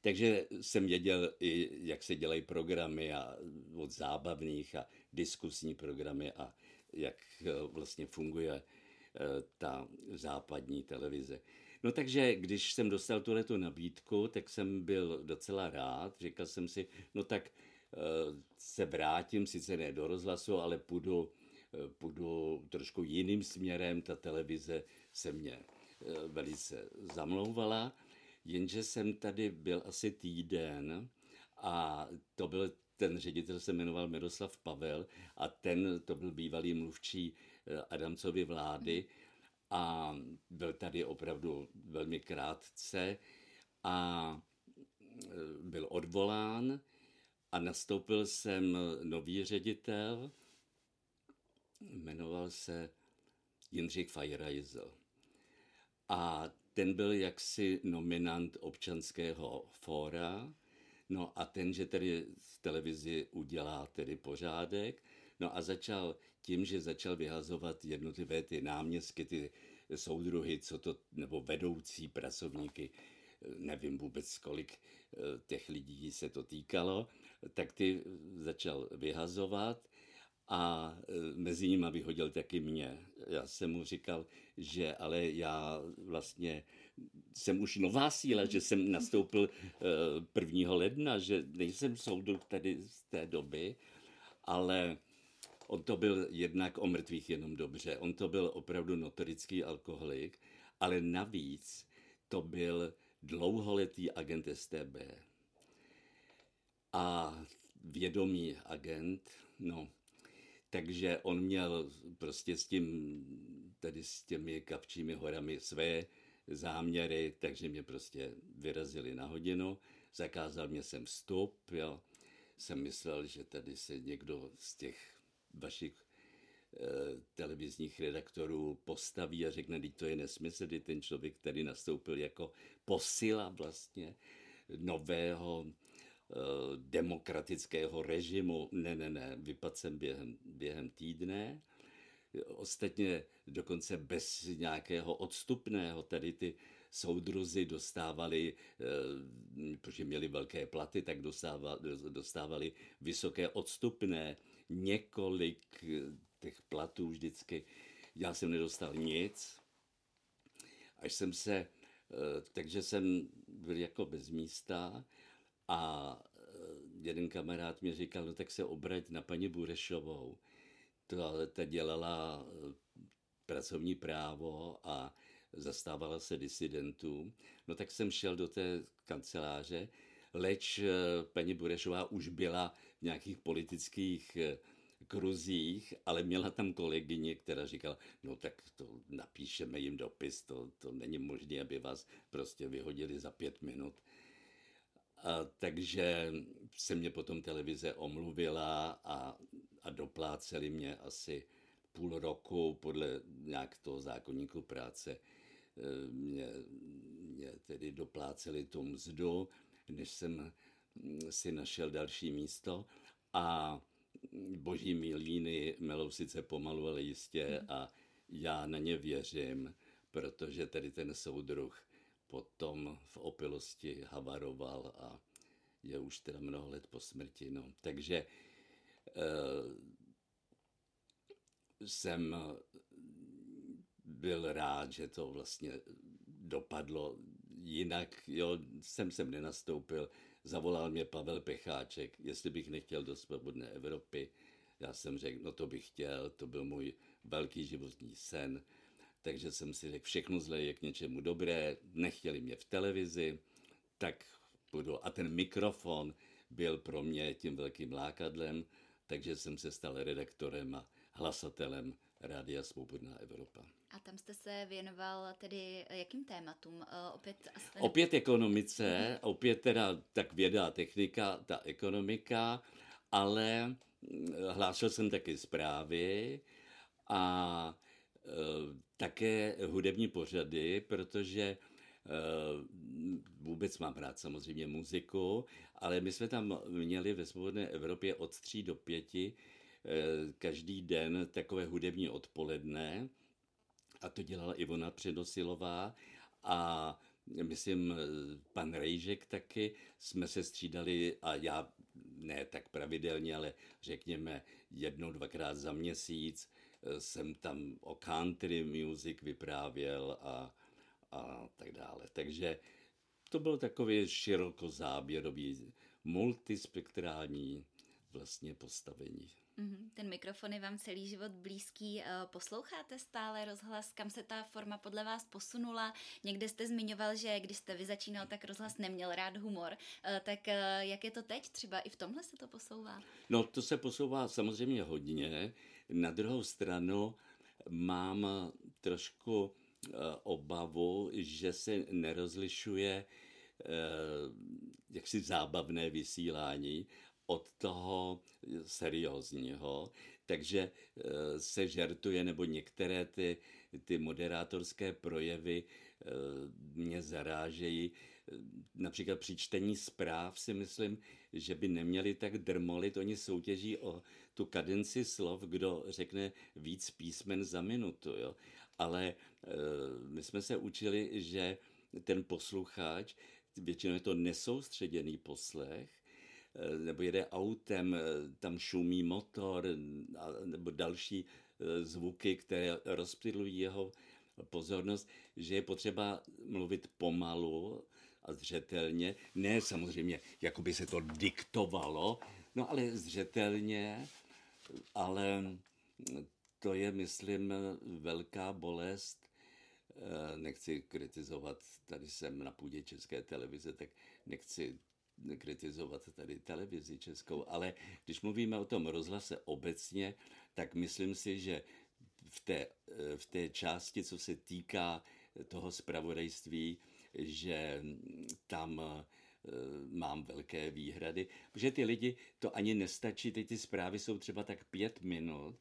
Takže jsem věděl i, jak se dělají programy a od zábavných a diskusní programy a jak vlastně funguje ta západní televize. No takže, když jsem dostal tuhletu nabídku, tak jsem byl docela rád. Říkal jsem si, no tak se vrátím, sice ne do rozhlasu, ale půjdu trošku jiným směrem. Ta televize se mě velice zamlouvala. Jenže jsem tady byl asi týden a to byl ten ředitel, se jmenoval Miroslav Pavel a ten, to byl bývalý mluvčí Adamcovy vlády a byl tady opravdu velmi krátce a byl odvolán a nastoupil jsem nový ředitel, jmenoval se Jindřich Fajrajzel a ten byl jaksi nominant Občanského fóra, no a ten, že tedy v televizi udělá tedy pořádek, no a začal tím, že začal vyhazovat jednotlivé ty náměstky, ty soudruhy, co to, nebo vedoucí pracovníky, nevím vůbec, kolik těch lidí se to týkalo, tak ty začal vyhazovat a mezi nimi vyhodil taky mě. Já jsem mu říkal, že ale já vlastně jsem už nová síla, že jsem nastoupil 1. ledna, že nejsem soudruh tady z té doby, ale on to byl jednak o mrtvých jenom dobře. On to byl opravdu notorický alkoholik, ale navíc to byl dlouholetý agent StB. A vědomý agent, no. Takže on měl prostě s těmi Kapčími horami své záměry, takže mě prostě vyrazili na hodinu, zakázal mě sem vstup, jo. Jsem myslel, že tady se někdo z těch vašich televizních redaktorů postaví a řekne, teď to je nesmysl, teď ten člověk tady nastoupil jako posila vlastně nového demokratického režimu. Ne, vypadl jsem během týdne. Ostatně dokonce bez nějakého odstupného, tady ty soudruzi dostávali, protože měli velké platy, tak dostávali vysoké odstupné, několik těch platů vždycky. Já jsem nedostal nic, takže jsem byl jako bez místa. A jeden kamarád mi říkal, no tak se obrať na paní Burešovou. Ta dělala pracovní právo a zastávala se disidentů. No tak jsem šel do té kanceláře, leč paní Burešová už byla v nějakých politických kruzích, ale měla tam kolegyně, která říkala, no tak to napíšeme jim dopis, to není možné, aby vás prostě vyhodili za 5 minut. A takže se mě potom televize omluvila a dopláceli mě asi půl roku podle nějak toho zákoníku práce. Mě tedy dopláceli tu mzdu, než jsem si našel další místo a boží mlýny melou sice pomalu, ale jistě a já na ně věřím, protože tady ten soudruh potom v opilosti havaroval a je už teda mnoho let po smrti. No. Takže jsem byl rád, že to vlastně dopadlo. Jinak jo, jsem nenastoupil Zavolal mě Pavel Pecháček, jestli bych nechtěl do Svobodné Evropy. Já jsem řekl, no to bych chtěl, to byl můj velký životní sen. Takže jsem si řekl, všechno zlé je k něčemu dobré, nechtěli mě v televizi, tak budu. A ten mikrofon byl pro mě tím velkým lákadlem, takže jsem se stal redaktorem a hlasatelem Rádia Svobodná Evropa. A tam jste se věnoval tedy jakým tématům? Opět ekonomice, opět teda tak věda a technika, ta ekonomika, ale hlásil jsem taky zprávy a také hudební pořady, protože vůbec mám rád samozřejmě muziku, ale my jsme tam měli ve Svobodné Evropě od 3 do 5 každý den takové hudební odpoledne a to dělala Ivona Předosilová a myslím pan Rejžek taky, jsme se střídali a já ne tak pravidelně, ale řekněme 1-2krát za měsíc jsem tam o country music vyprávěl a tak dále. Takže to byl takový širokozáběrový, multispektrální vlastně postavení. Ten mikrofon je vám celý život blízký. Posloucháte stále rozhlas? Kam se ta forma podle vás posunula? Někde jste zmiňoval, že když jste vy začínal, tak rozhlas neměl rád humor. Tak jak je to teď? Třeba i v tomhle se to posouvá? No to se posouvá samozřejmě hodně. Na druhou stranu mám trošku obavu, že se nerozlišuje jaksi zábavné vysílání od toho seriózního, takže se žertuje, nebo některé ty moderátorské projevy mě zarážejí. Například při čtení zpráv si myslím, že by neměli tak drmolit. Oni soutěží o tu kadenci slov, kdo řekne víc písmen za minutu. Jo? Ale my jsme se učili, že ten posluchač, většinou je to nesoustředěný poslech, nebo jede autem, tam šumí motor nebo další zvuky, které rozptylují jeho pozornost, že je potřeba mluvit pomalu a zřetelně, ne samozřejmě, jako by se to diktovalo, no ale zřetelně, ale to je, myslím, velká bolest. Nechci kritizovat, tady jsem na půdě České televize, tak nechci kritizovat tady televizi českou, ale když mluvíme o tom rozhlase obecně, tak myslím si, že v té části, co se týká toho zpravodajství, že tam mám velké výhrady, protože ty lidi, to ani nestačí, teď ty zprávy jsou třeba tak 5 minut.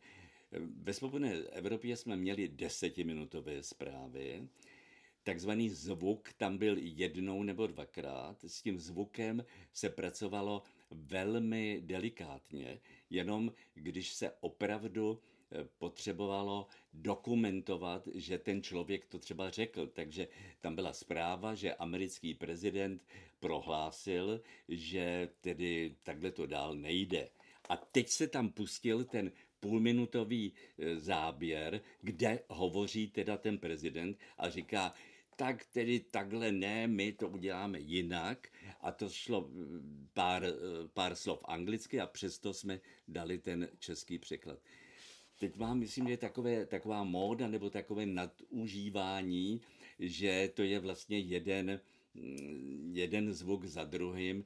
Ve Svobodné Evropě jsme měli 10minutové zprávy, takzvaný zvuk tam byl 1 nebo 2krát. S tím zvukem se pracovalo velmi delikátně, jenom když se opravdu potřebovalo dokumentovat, že ten člověk to třeba řekl. Takže tam byla zpráva, že americký prezident prohlásil, že tedy takhle to dál nejde. A teď se tam pustil ten půlminutový záběr, kde hovoří teda ten prezident a říká, tak tedy takhle ne, my to uděláme jinak. A to šlo pár slov anglicky a přesto jsme dali ten český překlad. Teď mám, myslím, že taková móda nebo takové nadužívání, že to je vlastně jeden zvuk za druhým,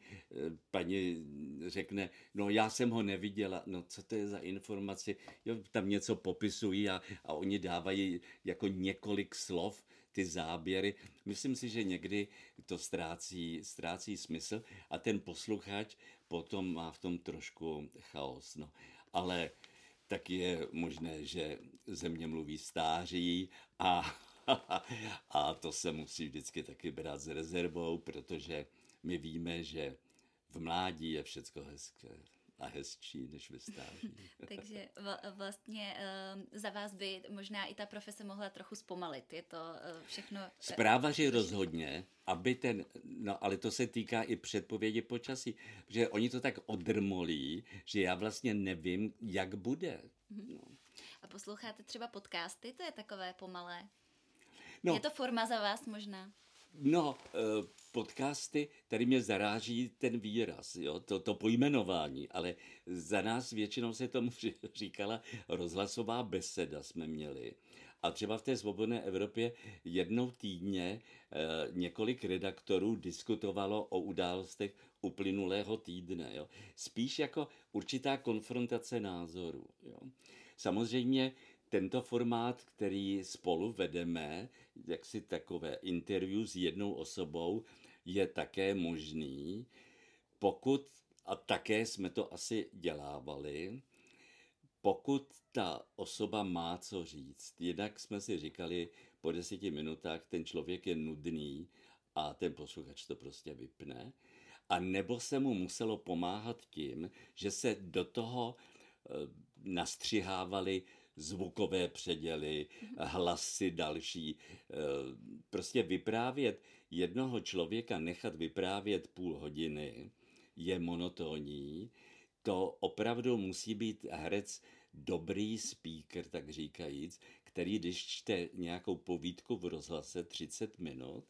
paní řekne, no já jsem ho neviděla, no co to je za informaci, jo, tam něco popisují a oni dávají jako několik slov ty záběry. Myslím si, že někdy to ztrácí smysl a ten posluchač potom má v tom trošku chaos, no. Ale tak je možné, že země mluví stáří a to se musí vždycky taky brát s rezervou, protože my víme, že v mládí je všecko hezké a hezčí než ve stáří. Takže vlastně za vás by možná i ta profese mohla trochu zpomalit. Je to všechno... Zprávaři rozhodně, aby ten... No ale to se týká i předpovědi počasí, že oni to tak odrmolí, že já vlastně nevím, jak bude. No. A posloucháte třeba podcasty? To je takové pomalé. No, je to forma za vás možná? No, podcasty, tady mě zaráží ten výraz, jo, to pojmenování, ale za nás většinou se tomu říkala rozhlasová beseda jsme měli. A třeba v té Svobodné Evropě jednou týdně několik redaktorů diskutovalo o událostech uplynulého týdne. Jo. Spíš jako určitá konfrontace názorů. Jo. Samozřejmě tento formát, který spolu vedeme, jaksi takové interview s jednou osobou, je také možný, pokud, a také jsme to asi dělávali, pokud ta osoba má co říct. Jednak jsme si říkali, po 10 minutách ten člověk je nudný a ten posluchač to prostě vypne. A nebo se mu muselo pomáhat tím, že se do toho nastřihávali zvukové předěly, hlasy další. Prostě vyprávět jednoho člověka, nechat vyprávět 30 minut je monotónní. To opravdu musí být herec dobrý speaker, tak říkajíc, který když čte nějakou povídku v rozhlase 30 minut,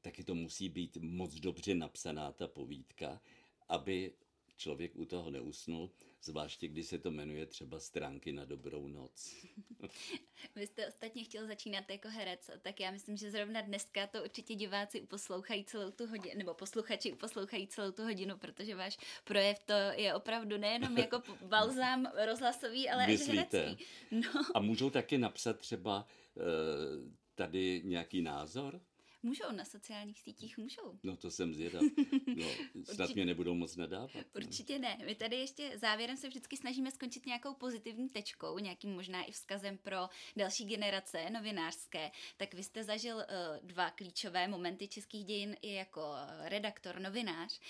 taky to musí být moc dobře napsaná ta povídka, aby člověk u toho neusnul, zvláště když se to jmenuje třeba Stránky na dobrou noc. Vy jste ostatně chtěl začínat jako herec, tak já myslím, že zrovna dneska to určitě diváci uposlouchají celou tu hodinu, nebo posluchači uposlouchají celou tu hodinu, protože váš projev to je opravdu nejenom jako balzám rozhlasový, ale i herecký. No. A můžou taky napsat třeba tady nějaký názor? Můžou, na sociálních sítích můžou. No to jsem zvědav. No, snad mě nebudou moc nadávat. Určitě ne. My tady ještě závěrem se vždycky snažíme skončit nějakou pozitivní tečkou, nějakým možná i vzkazem pro další generace novinářské. Tak vy jste zažil 2 klíčové momenty českých dějin i jako redaktor, novinář.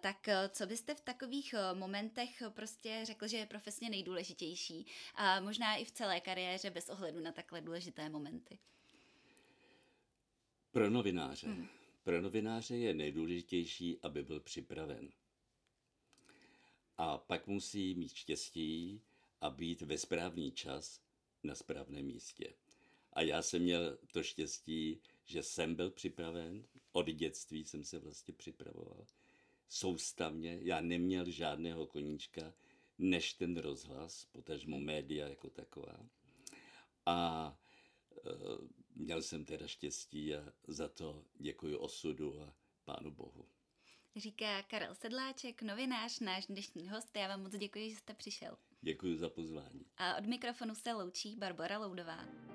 Tak co byste v takových momentech prostě řekl, že je profesně nejdůležitější a možná i v celé kariéře bez ohledu na takhle důležité momenty? Pro novináře je nejdůležitější, aby byl připraven. A pak musí mít štěstí a být ve správný čas na správném místě. A já jsem měl to štěstí, že jsem byl připraven. Od dětství jsem se vlastně připravoval. Soustavně. Já neměl žádného koníčka, než ten rozhlas, potažmo média jako taková. A měl jsem teda štěstí a za to děkuji osudu a Pánu Bohu. Říká Karel Sedláček, novinář, náš dnešní host. Já vám moc děkuji, že jste přišel. Děkuji za pozvání. A od mikrofonu se loučí Barbora Loudová.